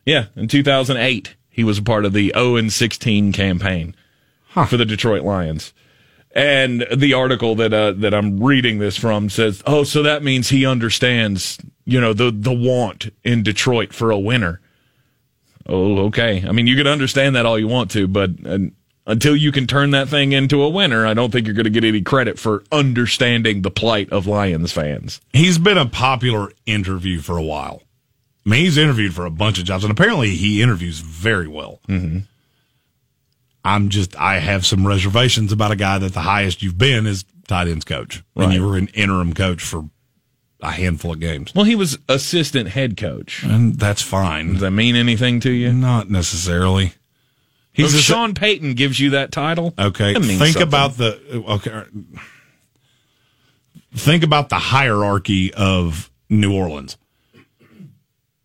Yeah, in two thousand eight, he was a part of the oh and sixteen campaign huh. for the Detroit Lions. And the article that uh, that I'm reading this from says, oh, so that means he understands, you know, the, the want in Detroit for a winner. Oh, okay. I mean, you can understand that all you want to, but uh, until you can turn that thing into a winner, I don't think you're going to get any credit for understanding the plight of Lions fans. He's been a popular interview for a while. I mean, he's interviewed for a bunch of jobs, and apparently he interviews very well. Mm-hmm. I'm just, I have some reservations about a guy that the highest you've been is tight ends coach. Right. And you were an interim coach for a handful of games. Well, he was assistant head coach. And that's fine. Does that mean anything to you? Not necessarily. He's so Sean Payton gives you that title. Okay. That means think something. about the okay. Think about the hierarchy of New Orleans.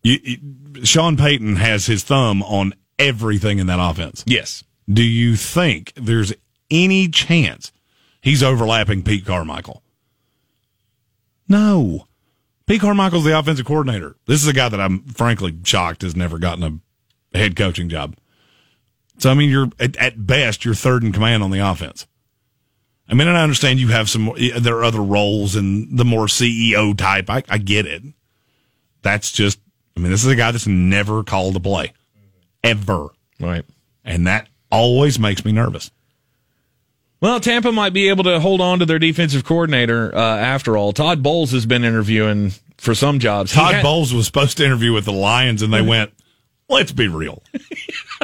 You, you, Sean Payton has his thumb on everything in that offense. Yes. Do you think there's any chance he's overlapping Pete Carmichael? No. Pete Carmichael's the offensive coordinator. This is a guy that I'm frankly shocked has never gotten a head coaching job. So, I mean, you're at, at best, you're third in command on the offense. I mean, and I understand you have some, there are other roles and the more C E O type. I, I get it. That's just, I mean, this is a guy that's never called to play. Ever. Right. And that always makes me nervous. Well, Tampa might be able to hold on to their defensive coordinator uh, after all. Todd Bowles has been interviewing for some jobs. Todd had- Bowles was supposed to interview with the Lions, and they went, let's be real.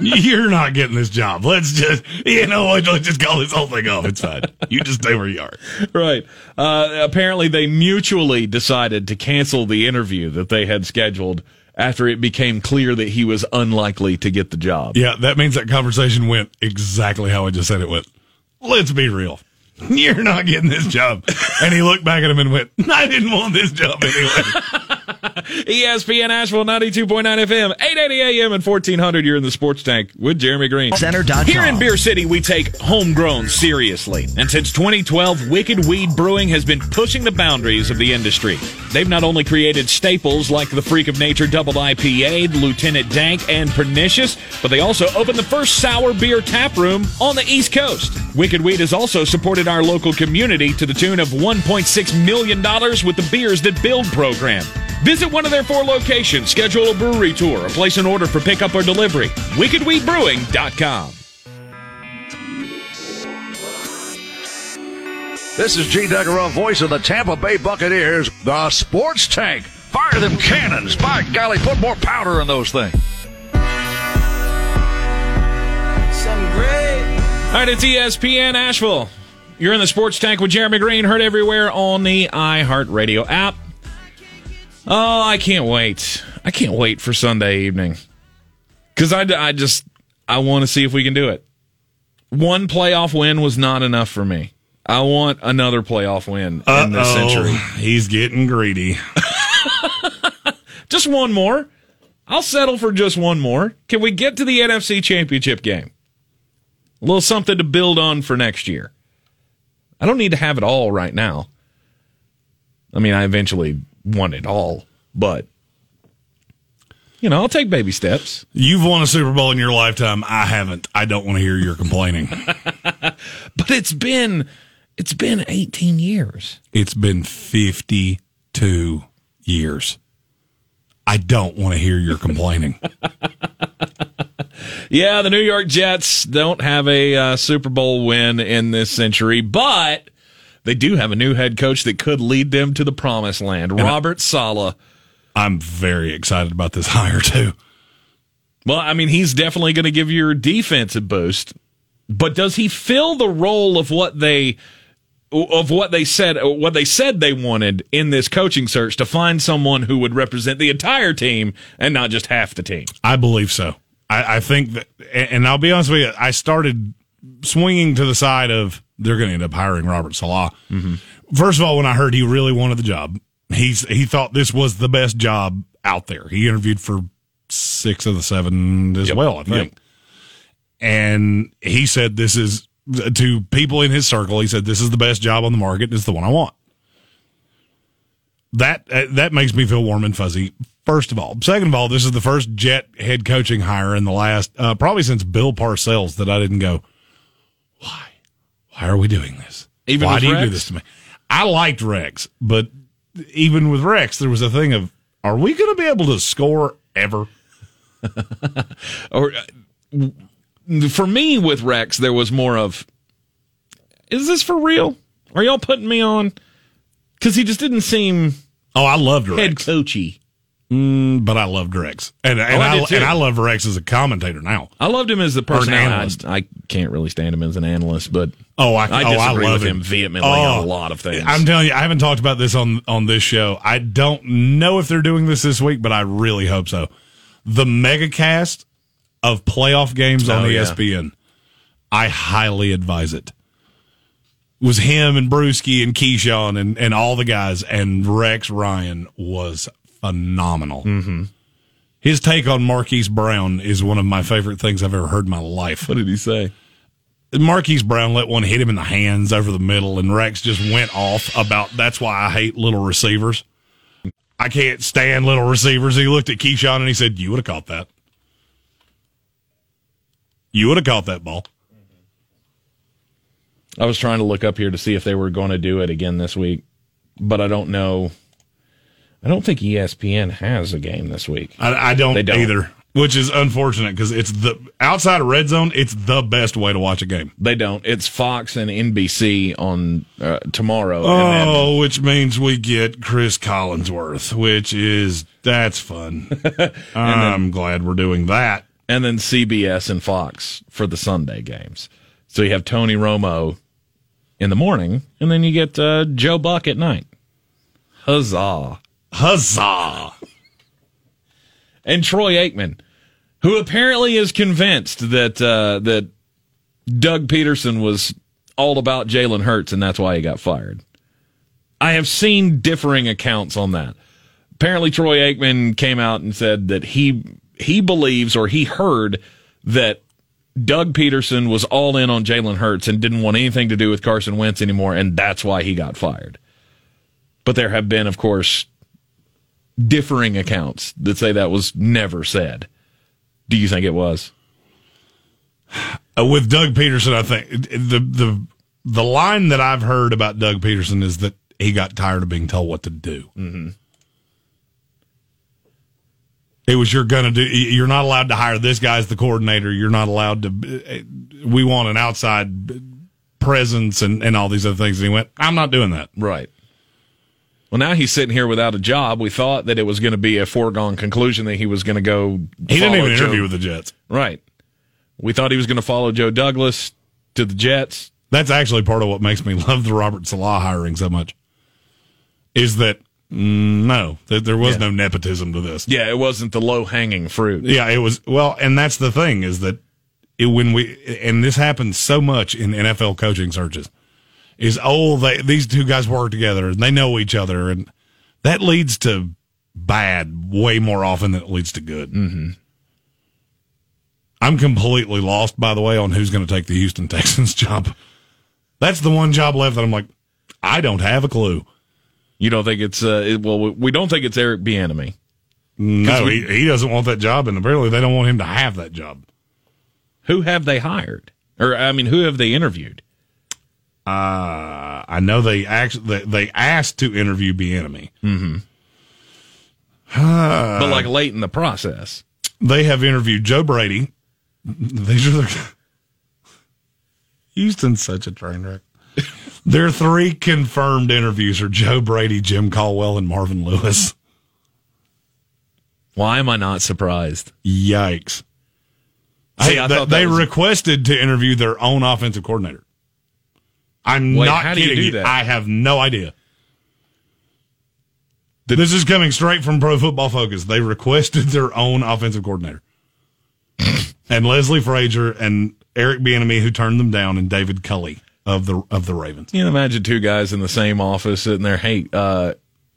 You're not getting this job. Let's just, you know, let's just call this whole thing off. It's fine. You just stay where you are. Right. Uh, apparently, they mutually decided to cancel the interview that they had scheduled after it became clear that he was unlikely to get the job. Yeah, that means that conversation went exactly how I just said it went. Let's be real. You're not getting this job. And he looked back at him and went, I didn't want this job anyway. E S P N Asheville, ninety-two point nine F M, eight eighty A M and fourteen hundred. You're in the Sports Tank with Jeremy Green. Center dot com. Here in Beer City, we take homegrown seriously. And since twenty twelve, Wicked Weed Brewing has been pushing the boundaries of the industry. They've not only created staples like the Freak of Nature Double I P A, Lieutenant Dank, and Pernicious, but they also opened the first sour beer tap room on the East Coast. Wicked Weed has also supported our local community to the tune of one point six million dollars with the Beers That Build program. Visit one of their four locations, schedule a brewery tour, or place an order for pickup or delivery. Wicked Weed Brewing dot com. This is Gene Degarelle, voice of the Tampa Bay Buccaneers, the Sports Tank. Fire them cannons. By golly, put more powder in those things. Some great. All right, it's E S P N Asheville. You're in the Sports Tank with Jeremy Green, heard everywhere on the iHeartRadio app. Oh, I can't wait. I can't wait for Sunday evening. Because I, I just, I want to see if we can do it. One playoff win was not enough for me. I want another playoff win Uh-oh. in this century. He's getting greedy. Just one more. I'll settle for just one more. Can we get to the N F C Championship game? A little something to build on for next year. I don't need to have it all right now. I mean, I eventually won it all, but you know, I'll take baby steps. You've won a Super Bowl in your lifetime. I haven't. I don't want to hear your complaining. But it's been it's been eighteen years. It's been fifty-two years. I don't want to hear your complaining. Yeah, the New York Jets don't have a uh, Super Bowl win in this century, but they do have a new head coach that could lead them to the promised land, and Robert I, Saleh. I'm very excited about this hire, too. Well, I mean, he's definitely going to give your defense a boost, but does he fill the role of what they of what they said what they said they wanted in this coaching search, to find someone who would represent the entire team and not just half the team? I believe so. I, I think that, and I'll be honest with you, I started swinging to the side of they're going to end up hiring Robert Saleh. Mm-hmm. First of all, when I heard he really wanted the job, he's he thought this was the best job out there. He interviewed for six of the seven as yep. well, I think. Yep. And he said this is, to people in his circle, he said this is the best job on the market. It's the one I want. That uh, that makes me feel warm and fuzzy. First of all. Second of all, this is the first Jet head coaching hire in the last, uh, probably since Bill Parcells, that I didn't go, why? Why are we doing this? Even why with do Rex? You do this to me? I liked Rex, but even with Rex, there was a thing of, are we going to be able to score ever? Or uh, for me with Rex, there was more of, is this for real? Are y'all putting me on? Because he just didn't seem oh, I loved Rex. Head coachy. Mm, but I loved Rex, and and oh, I, I and I love Rex as a commentator now. I loved him as the person. I, I can't really stand him as an analyst, but oh, I, I disagree oh, I love with him, him vehemently oh, on a lot of things. I'm telling you, I haven't talked about this on on this show. I don't know if they're doing this this week, but I really hope so. The mega cast of playoff games on oh, E S P N, yeah. I highly advise it. Was him and Brewski and Keyshawn and and all the guys, and Rex Ryan was phenomenal. Mm-hmm. His take on Marquise Brown is one of my favorite things I've ever heard in my life. What did he say? Marquise Brown let one hit him in the hands over the middle, and Rex just went off about, that's why I hate little receivers. I can't stand little receivers. He looked at Keyshawn and he said, you would have caught that. You would have caught that ball. I was trying to look up here to see if they were going to do it again this week, but I don't know. I don't think E S P N has a game this week. I, I don't, don't either, which is unfortunate because it's the outside of Red Zone. It's the best way to watch a game. They don't. It's Fox and N B C on uh, tomorrow. Oh, then, which means we get Chris Collinsworth, which is that's fun. I'm then, glad we're doing that. And then C B S and Fox for the Sunday games. So you have Tony Romo in the morning, and then you get uh, Joe Buck at night. Huzzah! Huzzah! And Troy Aikman, who apparently is convinced that uh, that Doug Peterson was all about Jalen Hurts, and that's why he got fired. I have seen differing accounts on that. apparently Troy Aikman came out and said that he he believes or he heard that Doug Peterson was all in on Jalen Hurts and didn't want anything to do with Carson Wentz anymore, and that's why he got fired. But there have been, of course, differing accounts that say that was never said. Do you think it was? Uh, with Doug Peterson, I think the the the line that I've heard about Doug Peterson is that he got tired of being told what to do. Mm-hmm. It was, you're going to do, you're not allowed to hire this guy as the coordinator. You're not allowed to, we want an outside presence and, and all these other things. And he went, I'm not doing that. Right. Well, now he's sitting here without a job. We thought that it was going to be a foregone conclusion that he was going to go. He didn't even Joe. interview with the Jets. Right. We thought he was going to follow Joe Douglas to the Jets. That's actually part of what makes me love the Robert Salah hiring so much, is that no, there was yeah. no nepotism to this. Yeah, it wasn't the low-hanging fruit. Yeah, it was. Well, and that's the thing, is that it, when we, and this happens so much in N F L coaching searches, is, oh, they, these two guys work together, and they know each other, and that leads to bad way more often than it leads to good. Mm-hmm. I'm completely lost, by the way, on who's going to take the Houston Texans job. That's the one job left that I'm like, I don't have a clue. You don't think it's, uh, it, well, we don't think it's Eric Bieniemy. No, we, he, he doesn't want that job, and apparently they don't want him to have that job. Who have they hired? Or, I mean, who have they interviewed? Uh, I know they actually, they, they asked to interview Bieniemy. Mm-hmm. Uh, but, like, late in the process. They have interviewed Joe Brady. These are their, Houston's such a train wreck. Their three confirmed interviews are Joe Brady, Jim Caldwell, and Marvin Lewis. Why am I not surprised? Yikes. See, I, I th- they was... requested to interview their own offensive coordinator. I'm Wait, not how kidding do you. Do that? I have no idea. Did... This is coming straight from Pro Football Focus. They requested their own offensive coordinator. And Leslie Frazier and Eric Bieniemy, who turned them down, and David Culley of the of the Ravens. You know, imagine two guys in the same office sitting there, hey, uh,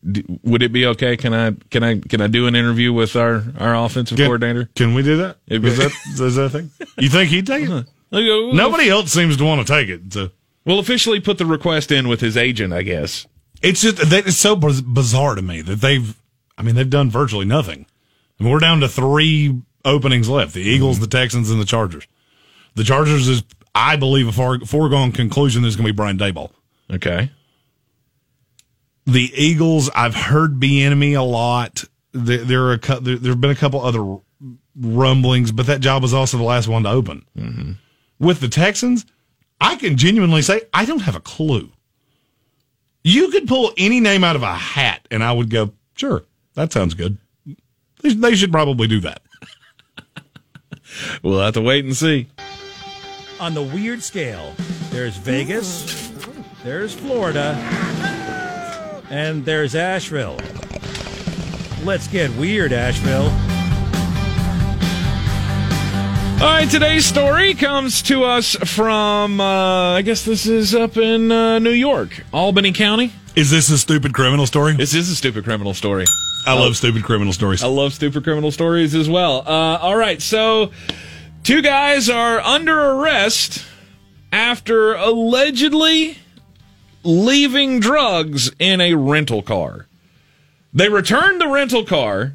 d- would it be okay? Can I can I can I do an interview with our, our offensive can, coordinator? Can we do that? It, is that is that a thing? You think he'd take it? Nobody else seems to want to take it. So. We'll officially put the request in with his agent, I guess. It's just that it's so bizarre to me that they've, I mean, they've done virtually nothing. I mean, we're down to three openings left: the Eagles, mm-hmm. the Texans, and the Chargers. The Chargers is, I believe, a far, foregone conclusion is going to be Brian Daboll. Okay. The Eagles, I've heard Bieniemy a lot. There, there are a, there, there have been a couple other rumblings, but that job was also the last one to open. Mm-hmm. With the Texans, I can genuinely say I don't have a clue. You could pull any name out of a hat, and I would go, sure, that sounds good. They, they should probably do that. We'll have to wait and see. On the weird scale, there's Vegas, there's Florida, and there's Asheville. Let's get weird, Asheville. All right, today's story comes to us from, uh, I guess this is up in uh, New York, Albany County. Is this a stupid criminal story? This is a stupid criminal story. I love stupid criminal stories. I love stupid criminal stories as well. Uh, all right, so two guys are under arrest after allegedly leaving drugs in a rental car. They returned the rental car.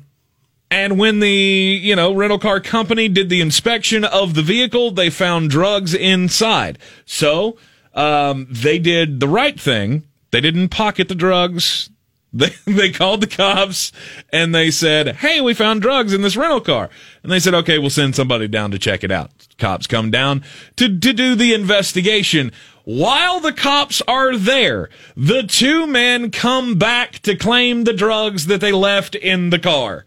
And when the, you know, rental car company did the inspection of the vehicle, they found drugs inside. So, um, they did the right thing. They didn't pocket the drugs. They, they called the cops and they said, hey, we found drugs in this rental car. And they said, okay, we'll send somebody down to check it out. Cops come down to, to do the investigation. While the cops are there, the two men come back to claim the drugs that they left in the car.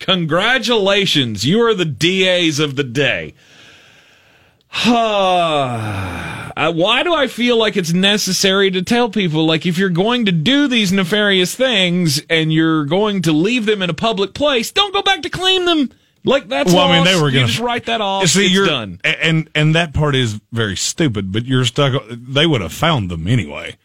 Congratulations, you are the D As of the day. Why do I feel like it's necessary to tell people, like, if you're going to do these nefarious things and you're going to leave them in a public place, don't go back to claim them. Like, that's well, I mean, they were gonna, you just write that off. See, it's you're, done. And, and that part is very stupid, but you're stuck. They would have found them anyway.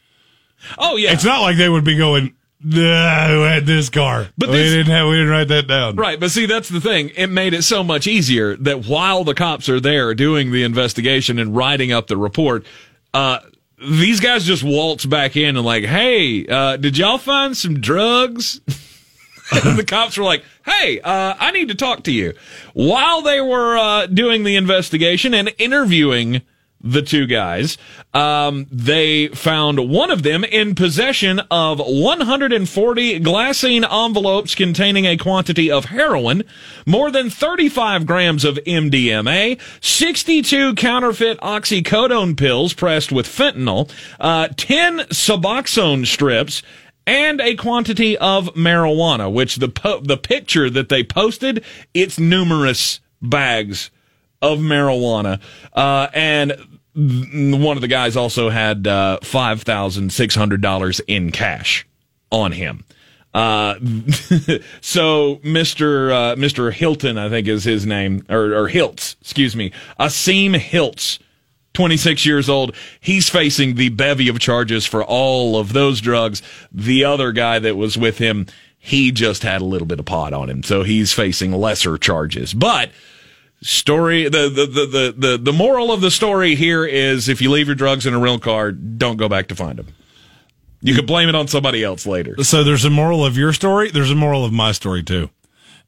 Oh, yeah. It's not like they would be going, Nah, who had this car? But this, we didn't have. We didn't write that down. Right, but see, that's the thing. It made it so much easier that while the cops are there doing the investigation and writing up the report, uh, these guys just waltz back in and like, hey, uh, did y'all find some drugs? And the cops were like, hey, uh, I need to talk to you. While they were uh, doing the investigation and interviewing the two guys, um, they found one of them in possession of one hundred forty glassine envelopes containing a quantity of heroin, more than thirty-five grams of M D M A, sixty-two counterfeit oxycodone pills pressed with fentanyl, uh, ten Suboxone strips, and a quantity of marijuana, which the po- the picture that they posted, it's numerous bags of marijuana. Uh, and one of the guys also had uh, five thousand six hundred dollars in cash on him. Uh, so Mister Uh, Mister Hilton, I think is his name, or, or Hiltz, excuse me, Asim Hiltz, twenty-six years old. He's facing the bevy of charges for all of those drugs. The other guy that was with him, he just had a little bit of pot on him, so he's facing lesser charges. But story, the the the the the, the moral of the story here is: if you leave your drugs in a rental car, don't go back to find them. You can blame it on somebody else later. So there's a moral of your story. There's a moral of my story too.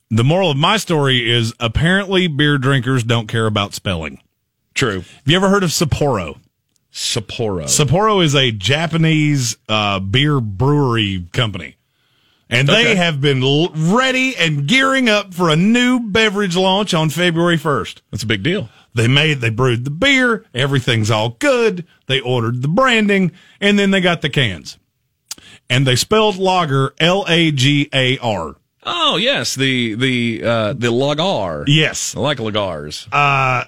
The moral of my story is apparently beer drinkers don't care about spelling. True. Have you ever heard of Sapporo? Sapporo. Sapporo is a Japanese uh, beer brewery company, and okay. they have been l- ready and gearing up for a new beverage launch on February first. That's a big deal. They made, they brewed the beer. Everything's all good. They ordered the branding, and then they got the cans, and they spelled lager L A G A R. Oh yes, the the uh, the lagar. Yes, I like lagars. Uh.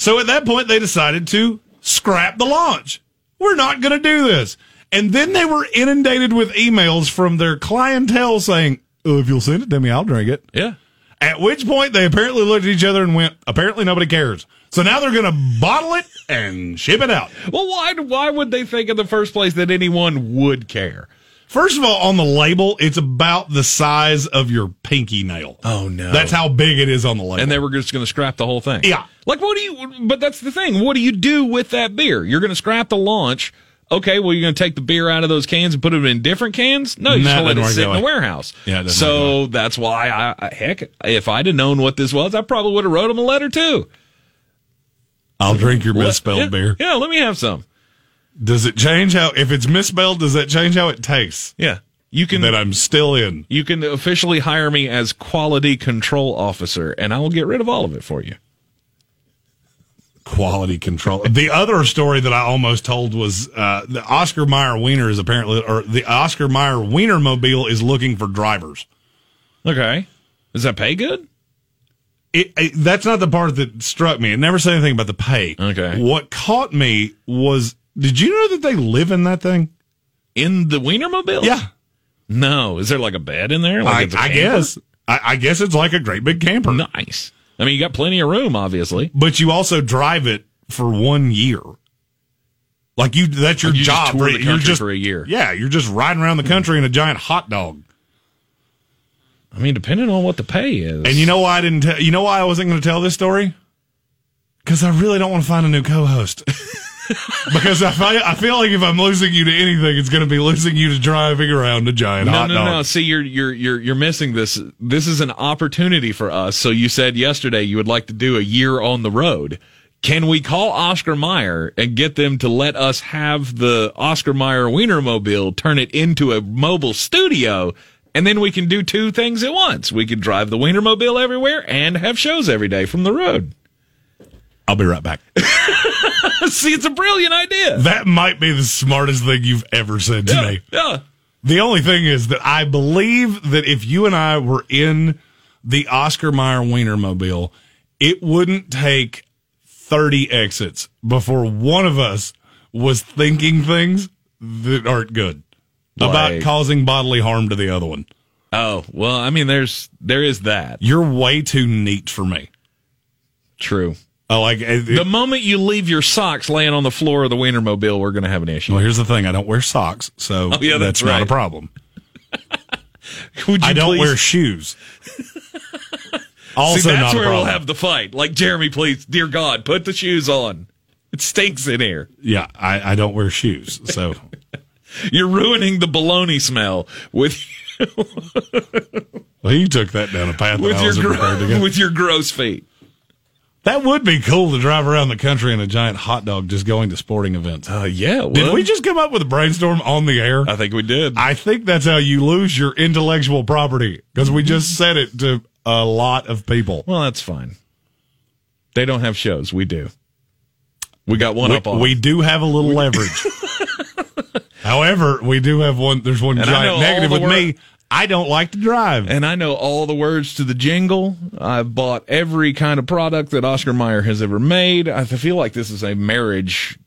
So at that point, they decided to scrap the launch. We're not going to do this. And then they were inundated with emails from their clientele saying, oh, if you'll send it to me, I'll drink it. Yeah. At which point, they apparently looked at each other and went, apparently nobody cares. So now they're going to bottle it and ship it out. Well, why, why would they think in the first place that anyone would care? First of all, on the label, it's about the size of your pinky nail. Oh, no. That's how big it is on the label. And they were just going to scrap the whole thing. Yeah. Like, what do you, but that's the thing. What do you do with that beer? You're going to scrap the launch. Okay, well, you're going to take the beer out of those cans and put them in different cans? No, you're just going to let it sit in the warehouse. Yeah, so that's why, I, I heck, if I'd have known what this was, I probably would have wrote them a letter, too. I'll drink your misspelled yeah, beer. Yeah, let me have some. Does it change how, if it's misspelled, does that change how it tastes? Yeah. You can, that I'm still in. You can officially hire me as quality control officer, and I will get rid of all of it for you. Quality control. The other story that I almost told was uh, the Oscar Mayer Wiener is apparently, or the Oscar Mayer Wienermobile is looking for drivers. Okay. Does that pay good? It, it, that's not the part that struck me. It never said anything about the pay. Okay. What caught me was, did you know that they live in that thing? In the Wienermobile? Yeah. No. Is there like a bed in there? Like I, I guess. I, I guess it's like a great big camper. Nice. I mean, you got plenty of room, obviously. But you also drive it for one year. Like you, that's your like you job. Just tour the country just, for a year. Yeah, you're just riding around the country mm. in a giant hot dog. I mean, depending on what the pay is. And you know why I didn't tell? You know why I wasn't going to tell this story? Because I really don't want to find a new co-host. Because I feel, I feel like if I'm losing you to anything, it's going to be losing you to driving around a giant no, hot no, dog. No, no, no. See, you're you're you're you're missing this. This is an opportunity for us. So you said yesterday you would like to do a year on the road. Can we call Oscar Mayer and get them to let us have the Oscar Mayer Wienermobile, turn it into a mobile studio, and then we can do two things at once? We can drive the Wienermobile everywhere and have shows every day from the road. I'll be right back. See, it's a brilliant idea. That might be the smartest thing you've ever said to yeah, me. Yeah. The only thing is that I believe that if you and I were in the Oscar Mayer Wienermobile, it wouldn't take thirty exits before one of us was thinking things that aren't good, like, about causing bodily harm to the other one. Oh, well, I mean, there's there is that. You're way too neat for me. True. Oh, like the moment you leave your socks laying on the floor of the Wienermobile, we're going to have an issue. Well, here's the thing: I don't wear socks, so oh, yeah, that's, that's right. not a problem. Would you I don't please? wear shoes. Also, See, that's not where a problem. We'll have the fight. Like, Jeremy, please, dear God, put the shoes on. It stinks in here. Yeah, I, I don't wear shoes, so you're ruining the bologna smell with. Well, you took that down a path with that I wasn't gro- prepared to go. With your gross feet. That would be cool to drive around the country in a giant hot dog just going to sporting events. Uh, yeah. Well, did we just come up with a brainstorm on the air? I think we did. I think that's how you lose your intellectual property, because we just said it to a lot of people. Well, that's fine. They don't have shows. We do. We got one we, up on. We do have a little we, leverage. However, we do have one. There's one and giant negative with wor- me. I don't like to drive. And I know all the words to the jingle. I've bought every kind of product that Oscar Mayer has ever made. I feel like this is a marriage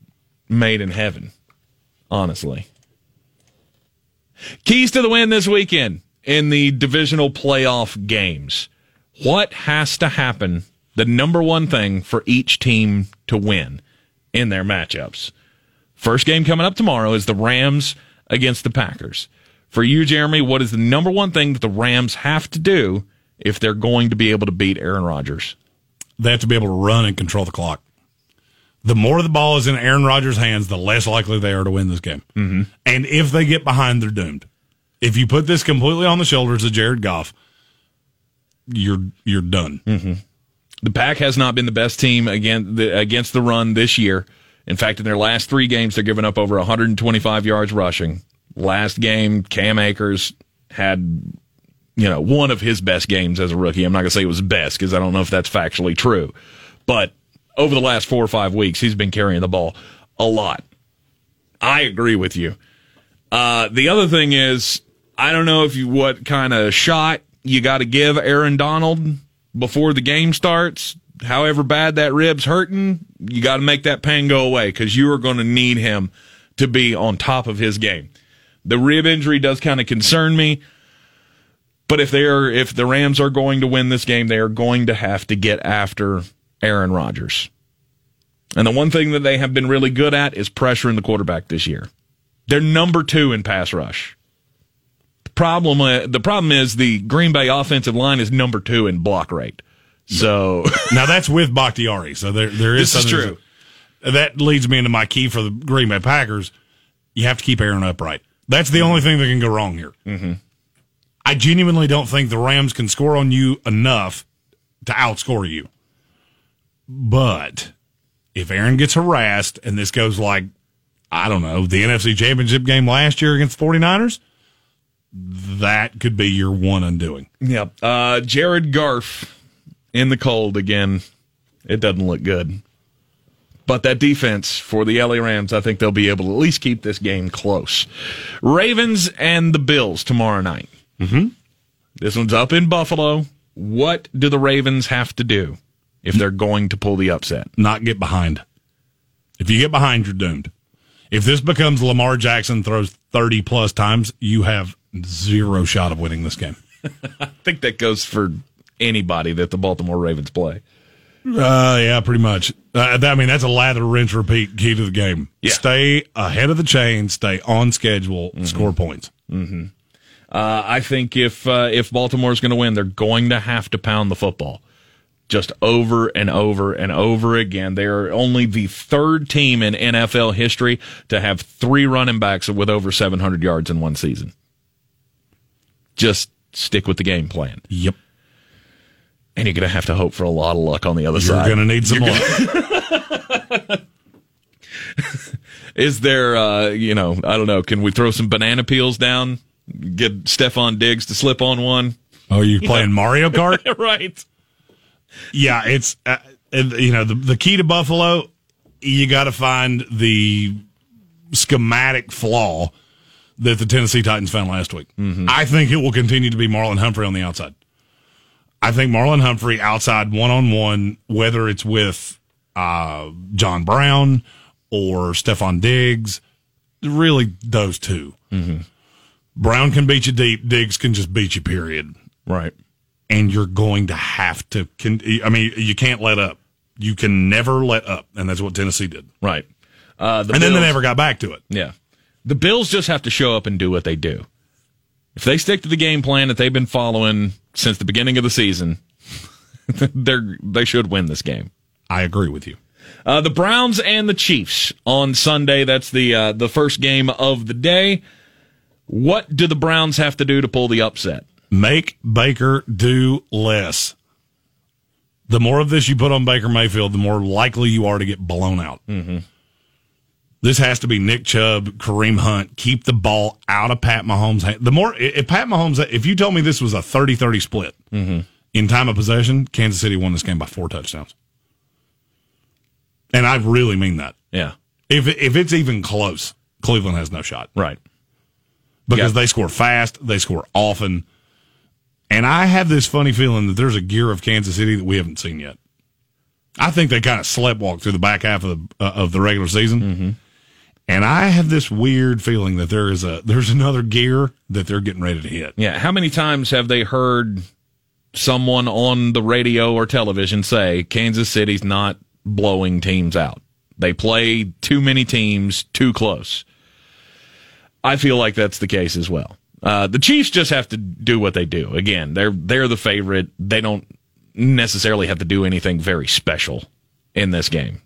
made in heaven, honestly. Keys to the win this weekend in the divisional playoff games. What has to happen, the number one thing for each team to win in their matchups? First game coming up tomorrow is the Rams against the Packers. For you, Jeremy, what is the number one thing that the Rams have to do if they're going to be able to beat Aaron Rodgers? They have to be able to run and control the clock. The more the ball is in Aaron Rodgers' hands, the less likely they are to win this game. Mm-hmm. And if they get behind, they're doomed. If you put this completely on the shoulders of Jared Goff, you're you're done. Mm-hmm. The Pack has not been the best team against the, against the run this year. In fact, in their last three games, they're giving up over one hundred twenty-five yards rushing. Last game, Cam Akers had, you know, one of his best games as a rookie. I'm not going to say it was best because I don't know if that's factually true. But over the last four or five weeks, he's been carrying the ball a lot. I agree with you. Uh, the other thing is, I don't know if you what kind of shot you got to give Aaron Donald before the game starts. However bad that rib's hurting, you got to make that pain go away because you are going to need him to be on top of his game. The rib injury does kind of concern me, but if they are, if the Rams are going to win this game, they are going to have to get after Aaron Rodgers. And the one thing that they have been really good at is pressuring the quarterback this year. They're number two in pass rush. The problem, uh, the problem is the Green Bay offensive line is number two in block rate. So now that's with Bakhtiari. So there, there is this something is true. That leads me into my key for the Green Bay Packers. You have to keep Aaron upright. That's the only thing that can go wrong here. Mm-hmm. I genuinely don't think the Rams can score on you enough to outscore you. But if Aaron gets harassed and this goes like, I don't know, the N F C Championship game last year against the forty-niners, that could be your one undoing. Yep. Uh, Jared Goff in the cold again. It doesn't look good. But that defense for the L A Rams, I think they'll be able to at least keep this game close. Ravens and the Bills tomorrow night. Mm-hmm. This one's up in Buffalo. What do the Ravens have to do if they're going to pull the upset? Not get behind. If you get behind, you're doomed. If this becomes Lamar Jackson throws thirty-plus times, you have zero shot of winning this game. I think that goes for anybody that the Baltimore Ravens play. Uh, yeah, pretty much. Uh, I mean, that's a lather, rinse, repeat key to the game. Yeah. Stay ahead of the chain, stay on schedule, mm-hmm. score points. Mm-hmm. Uh, I think if uh, if Baltimore's going to win, they're going to have to pound the football just over and over and over again. They are only the third team in N F L history to have three running backs with over seven hundred yards in one season. Just stick with the game plan. Yep. And you're going to have to hope for a lot of luck on the other you're side. You're going to need some you're luck. Gonna... Is there, uh, you know, I don't know, can we throw some banana peels down? Get Stephon Diggs to slip on one? Oh, you're playing yeah. Mario Kart? Right. Yeah, it's, uh, you know, the, the key to Buffalo, you got to find the schematic flaw that the Tennessee Titans found last week. Mm-hmm. I think it will continue to be Marlon Humphrey on the outside. I think Marlon Humphrey outside one-on-one, whether it's with uh, John Brown or Stephon Diggs, really those two. Mm-hmm. Brown can beat you deep. Diggs can just beat you, period. Right. And you're going to have to – I mean, you can't let up. you can never let up, and that's what Tennessee did. Right. Uh, the and Bills, then they never got back to it. Yeah. The Bills just have to show up and do what they do. If they stick to the game plan that they've been following since the beginning of the season, they're they should win this game. I agree with you. Uh, the Browns and the Chiefs on Sunday. That's the uh, the first game of the day. What do the Browns have to do to pull the upset? Make Baker do less. The more of this you put on Baker Mayfield, the more likely you are to get blown out. Mm-hmm. This has to be Nick Chubb, Kareem Hunt. Keep the ball out of Pat Mahomes' hand. The more, if Pat Mahomes, if you told me this was a thirty thirty split mm-hmm. in time of possession, Kansas City won this game by four touchdowns. And I really mean that. Yeah. If if it's even close, Cleveland has no shot. Right. Because yeah. they score fast, they score often. And I have this funny feeling that there's a gear of Kansas City that we haven't seen yet. I think they kind of sleptwalk through the back half of the uh, of the regular season. Mm-hmm. And I have this weird feeling that there is a there's another gear that they're getting ready to hit. Yeah. How many times have they heard someone on the radio or television say Kansas City's not blowing teams out? They play too many teams too close. I feel like that's the case as well. Uh, the Chiefs just have to do what they do. Again, they're they're the favorite. They don't necessarily have to do anything very special in this game.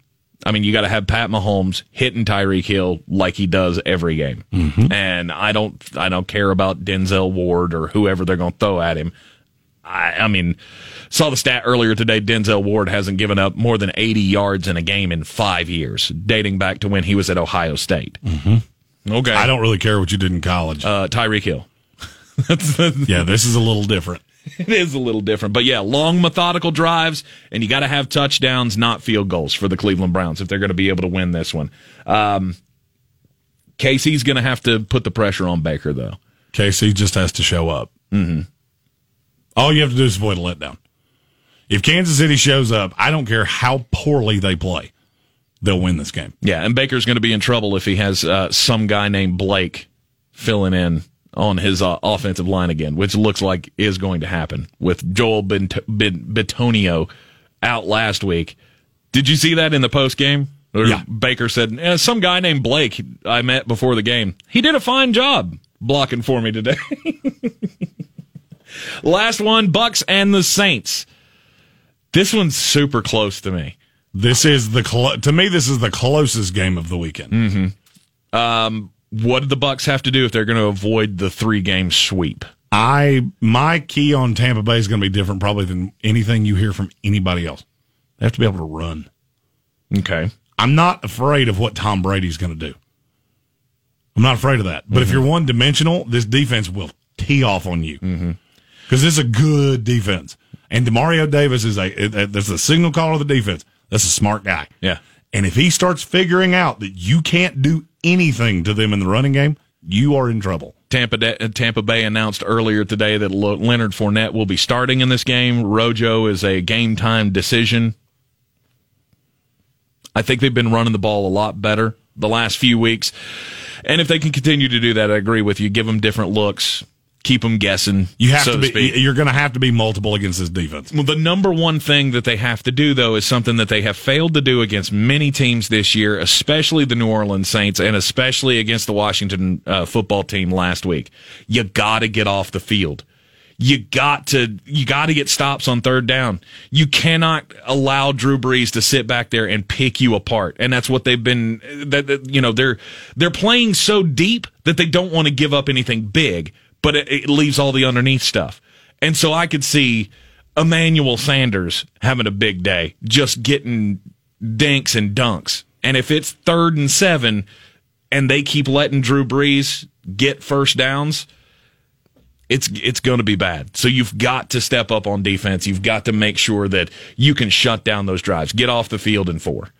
I mean, you got to have Pat Mahomes hitting Tyreek Hill like he does every game. Mm-hmm. And I don't I don't care about Denzel Ward or whoever they're going to throw at him. I, I mean, saw the stat earlier today, Denzel Ward hasn't given up more than eighty yards in a game in five years, dating back to when he was at Ohio State. Mm-hmm. Okay. I don't really care what you did in college. Uh, Tyreek Hill. Yeah, this is a little different. It is a little different. But, yeah, long, methodical drives, and you got to have touchdowns, not field goals for the Cleveland Browns if they're going to be able to win this one. Um, K C's going to have to put the pressure on Baker, though. K C just has to show up. Mm-hmm. All you have to do is avoid a letdown. If Kansas City shows up, I don't care how poorly they play, they'll win this game. Yeah, and Baker's going to be in trouble if he has uh, some guy named Blake filling in on his uh, offensive line again, which looks like is going to happen with Joel Bent- Bent- Bitonio out last week. Did you see that in the postgame? Yeah. Baker said, eh, some guy named Blake I met before the game, he did a fine job blocking for me today. Last one, Bucks and the Saints. This one's super close to me. This is the clo- to me. This is the closest game of the weekend. Mm-hmm. Um, what do the Bucks have to do if they're going to avoid the three game sweep? I my key on Tampa Bay is going to be different probably than anything you hear from anybody else. They have to be able to run. Okay, I'm not afraid of what Tom Brady's going to do. I'm not afraid of that. But mm-hmm. if you're one dimensional, this defense will tee off on you. Mm-hmm. Because it's a good defense. And DeMario Davis is a, that's a signal caller of the defense. That's a smart guy. Yeah. And if he starts figuring out that you can't do anything to them in the running game, you are in trouble. Tampa, De- Tampa Bay announced earlier today that Lo- Leonard Fournette will be starting in this game. Rojo is a game time decision. I think they've been running the ball a lot better the last few weeks. And if they can continue to do that, I agree with you. Give them different looks. Keep them guessing. You have so to be. To you're going to have to be multiple against this defense. Well, the number one thing that they have to do, though, is something that they have failed to do against many teams this year, especially the New Orleans Saints, and especially against the Washington uh, football team last week. You got to get off the field. You got to. You got to get stops on third down. You cannot allow Drew Brees to sit back there and pick you apart. And that's what they've been. That, that you know they're they're playing so deep that they don't want to give up anything big. But it, it leaves all the underneath stuff. And so I could see Emmanuel Sanders having a big day, just getting dinks and dunks. And if it's third and seven and they keep letting Drew Brees get first downs, it's it's going to be bad. So you've got to step up on defense. You've got to make sure that you can shut down those drives. Get off the field in four.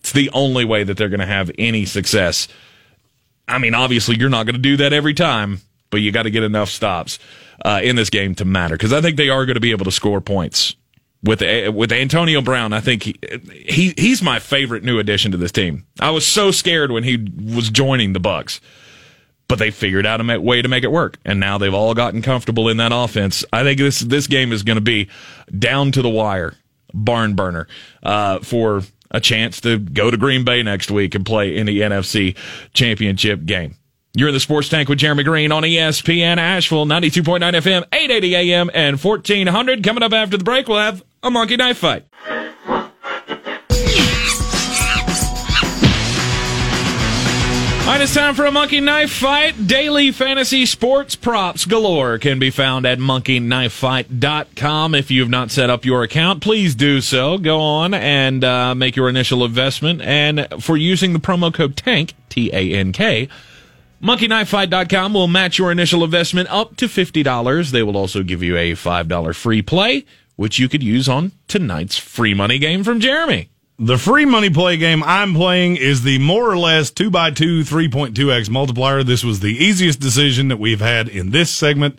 It's the only way that they're going to have any success. I mean, obviously, you're not going to do that every time. But you got to get enough stops uh, in this game to matter. Because I think they are going to be able to score points. With a, with Antonio Brown, I think he, he he's my favorite new addition to this team. I was so scared when he was joining the Bucs, but they figured out a way to make it work. And now they've all gotten comfortable in that offense. I think this, this game is going to be down to the wire. barn burner uh, for a chance to go to Green Bay next week and play in the N F C Championship game. You're in the Sports Tank with Jeremy Green on E S P N Asheville, ninety-two point nine F M, eight eighty A M, and fourteen hundred. Coming up after the break, we'll have a monkey knife fight. All right, it's time for a monkey knife fight. Daily fantasy sports props galore can be found at monkey knife fight dot com. If you've not set up your account, please do so. Go on and uh, make your initial investment. And for using the promo code TANK, T A N K, monkey knife fight dot com will match your initial investment up to fifty dollars. They will also give you a five dollars free play, which you could use on tonight's free money game from Jeremy. The free money play game I'm playing is the more or less two by two, three point two x multiplier. This was the easiest decision that we've had in this segment,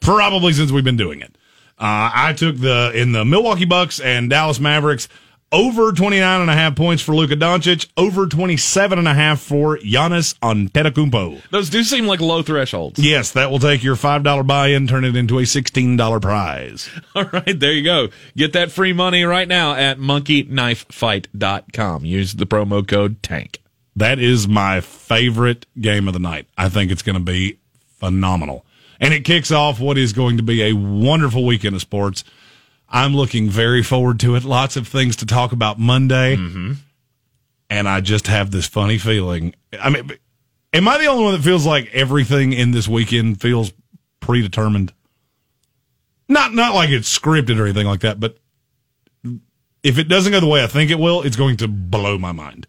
probably since we've been doing it. Uh, I took the in the Milwaukee Bucks and Dallas Mavericks over twenty-nine point five points for Luka Doncic, over twenty-seven point five for Giannis Antetokounmpo. Those do seem like low thresholds. Yes, that will take your five dollars buy-in, turn it into a sixteen dollars prize. All right, there you go. Get that free money right now at monkey knife fight dot com. Use the promo code TANK. That is my favorite game of the night. I think it's going to be phenomenal. And it kicks off what is going to be a wonderful weekend of sports. I'm looking very forward to it. Lots of things to talk about Monday. Mm-hmm. And I just have this funny feeling. I mean, am I the only one that feels like everything in this weekend feels predetermined? Not not like it's scripted or anything like that, but if it doesn't go the way I think it will, it's going to blow my mind.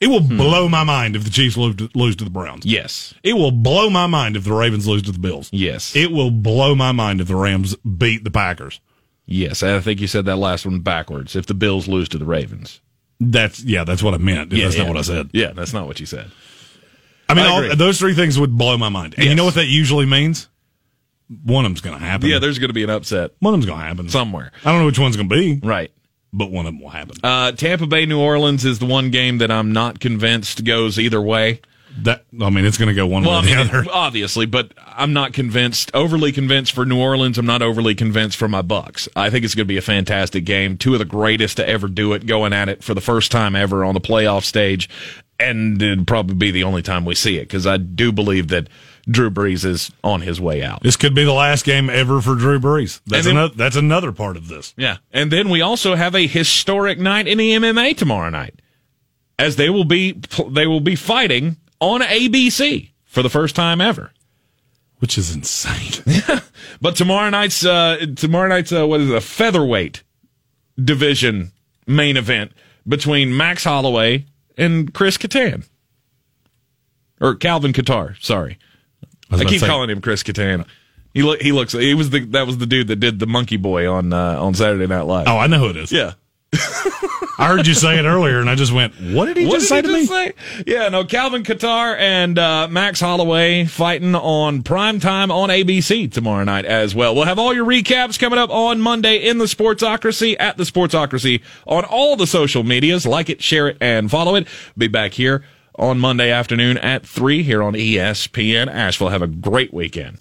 It will hmm. blow my mind if the Chiefs lose to, lose to the Browns. Yes. It will blow my mind if the Ravens lose to the Bills. Yes. It will blow my mind if the Rams beat the Packers. Yes, I think you said that last one backwards. If the Bills lose to the Ravens. That's yeah, that's what I meant. Yeah, that's yeah. not what I said. Yeah, that's not what you said. I mean, I all, those three things would blow my mind. And yes. You know what that usually means? One of them's going to happen. Yeah, there's going to be an upset. One of them's going to happen. Somewhere. I don't know which one's going to be. Right. But one of them will happen. Uh, Tampa Bay, New Orleans is the one game that I'm not convinced goes either way. That I mean, it's going to go one well, way or the I mean, other. Obviously, but I'm not convinced, overly convinced for New Orleans. I'm not overly convinced for my Bucks. I think it's going to be a fantastic game. Two of the greatest to ever do it, going at it for the first time ever on the playoff stage. And it'd probably be the only time we see it, because I do believe that Drew Brees is on his way out. This could be the last game ever for Drew Brees. That's, then, another, that's another part of this. Yeah. And then we also have a historic night in the M M A tomorrow night, as they will be they will be fighting on A B C for the first time ever, which is insane. But tomorrow night's uh, tomorrow night's uh, what is it, a featherweight division main event between Max Holloway and Chris Kattan, or Calvin Kattar. Sorry, I, I keep say- calling him Chris Kattan. He look he looks he was the that was the dude that did the Monkey Boy on uh, on Saturday Night Live. Oh, I know who it is. Yeah. I heard you say it earlier, and I just went, what did he what just did say he to just me? Say? Yeah, no, Calvin Kattar and uh, Max Holloway fighting on primetime on A B C tomorrow night as well. We'll have all your recaps coming up on Monday in the Sportsocracy, at the Sportsocracy, on all the social medias. Like it, share it, and follow it. Be back here on Monday afternoon at three here on E S P N Asheville. Have a great weekend.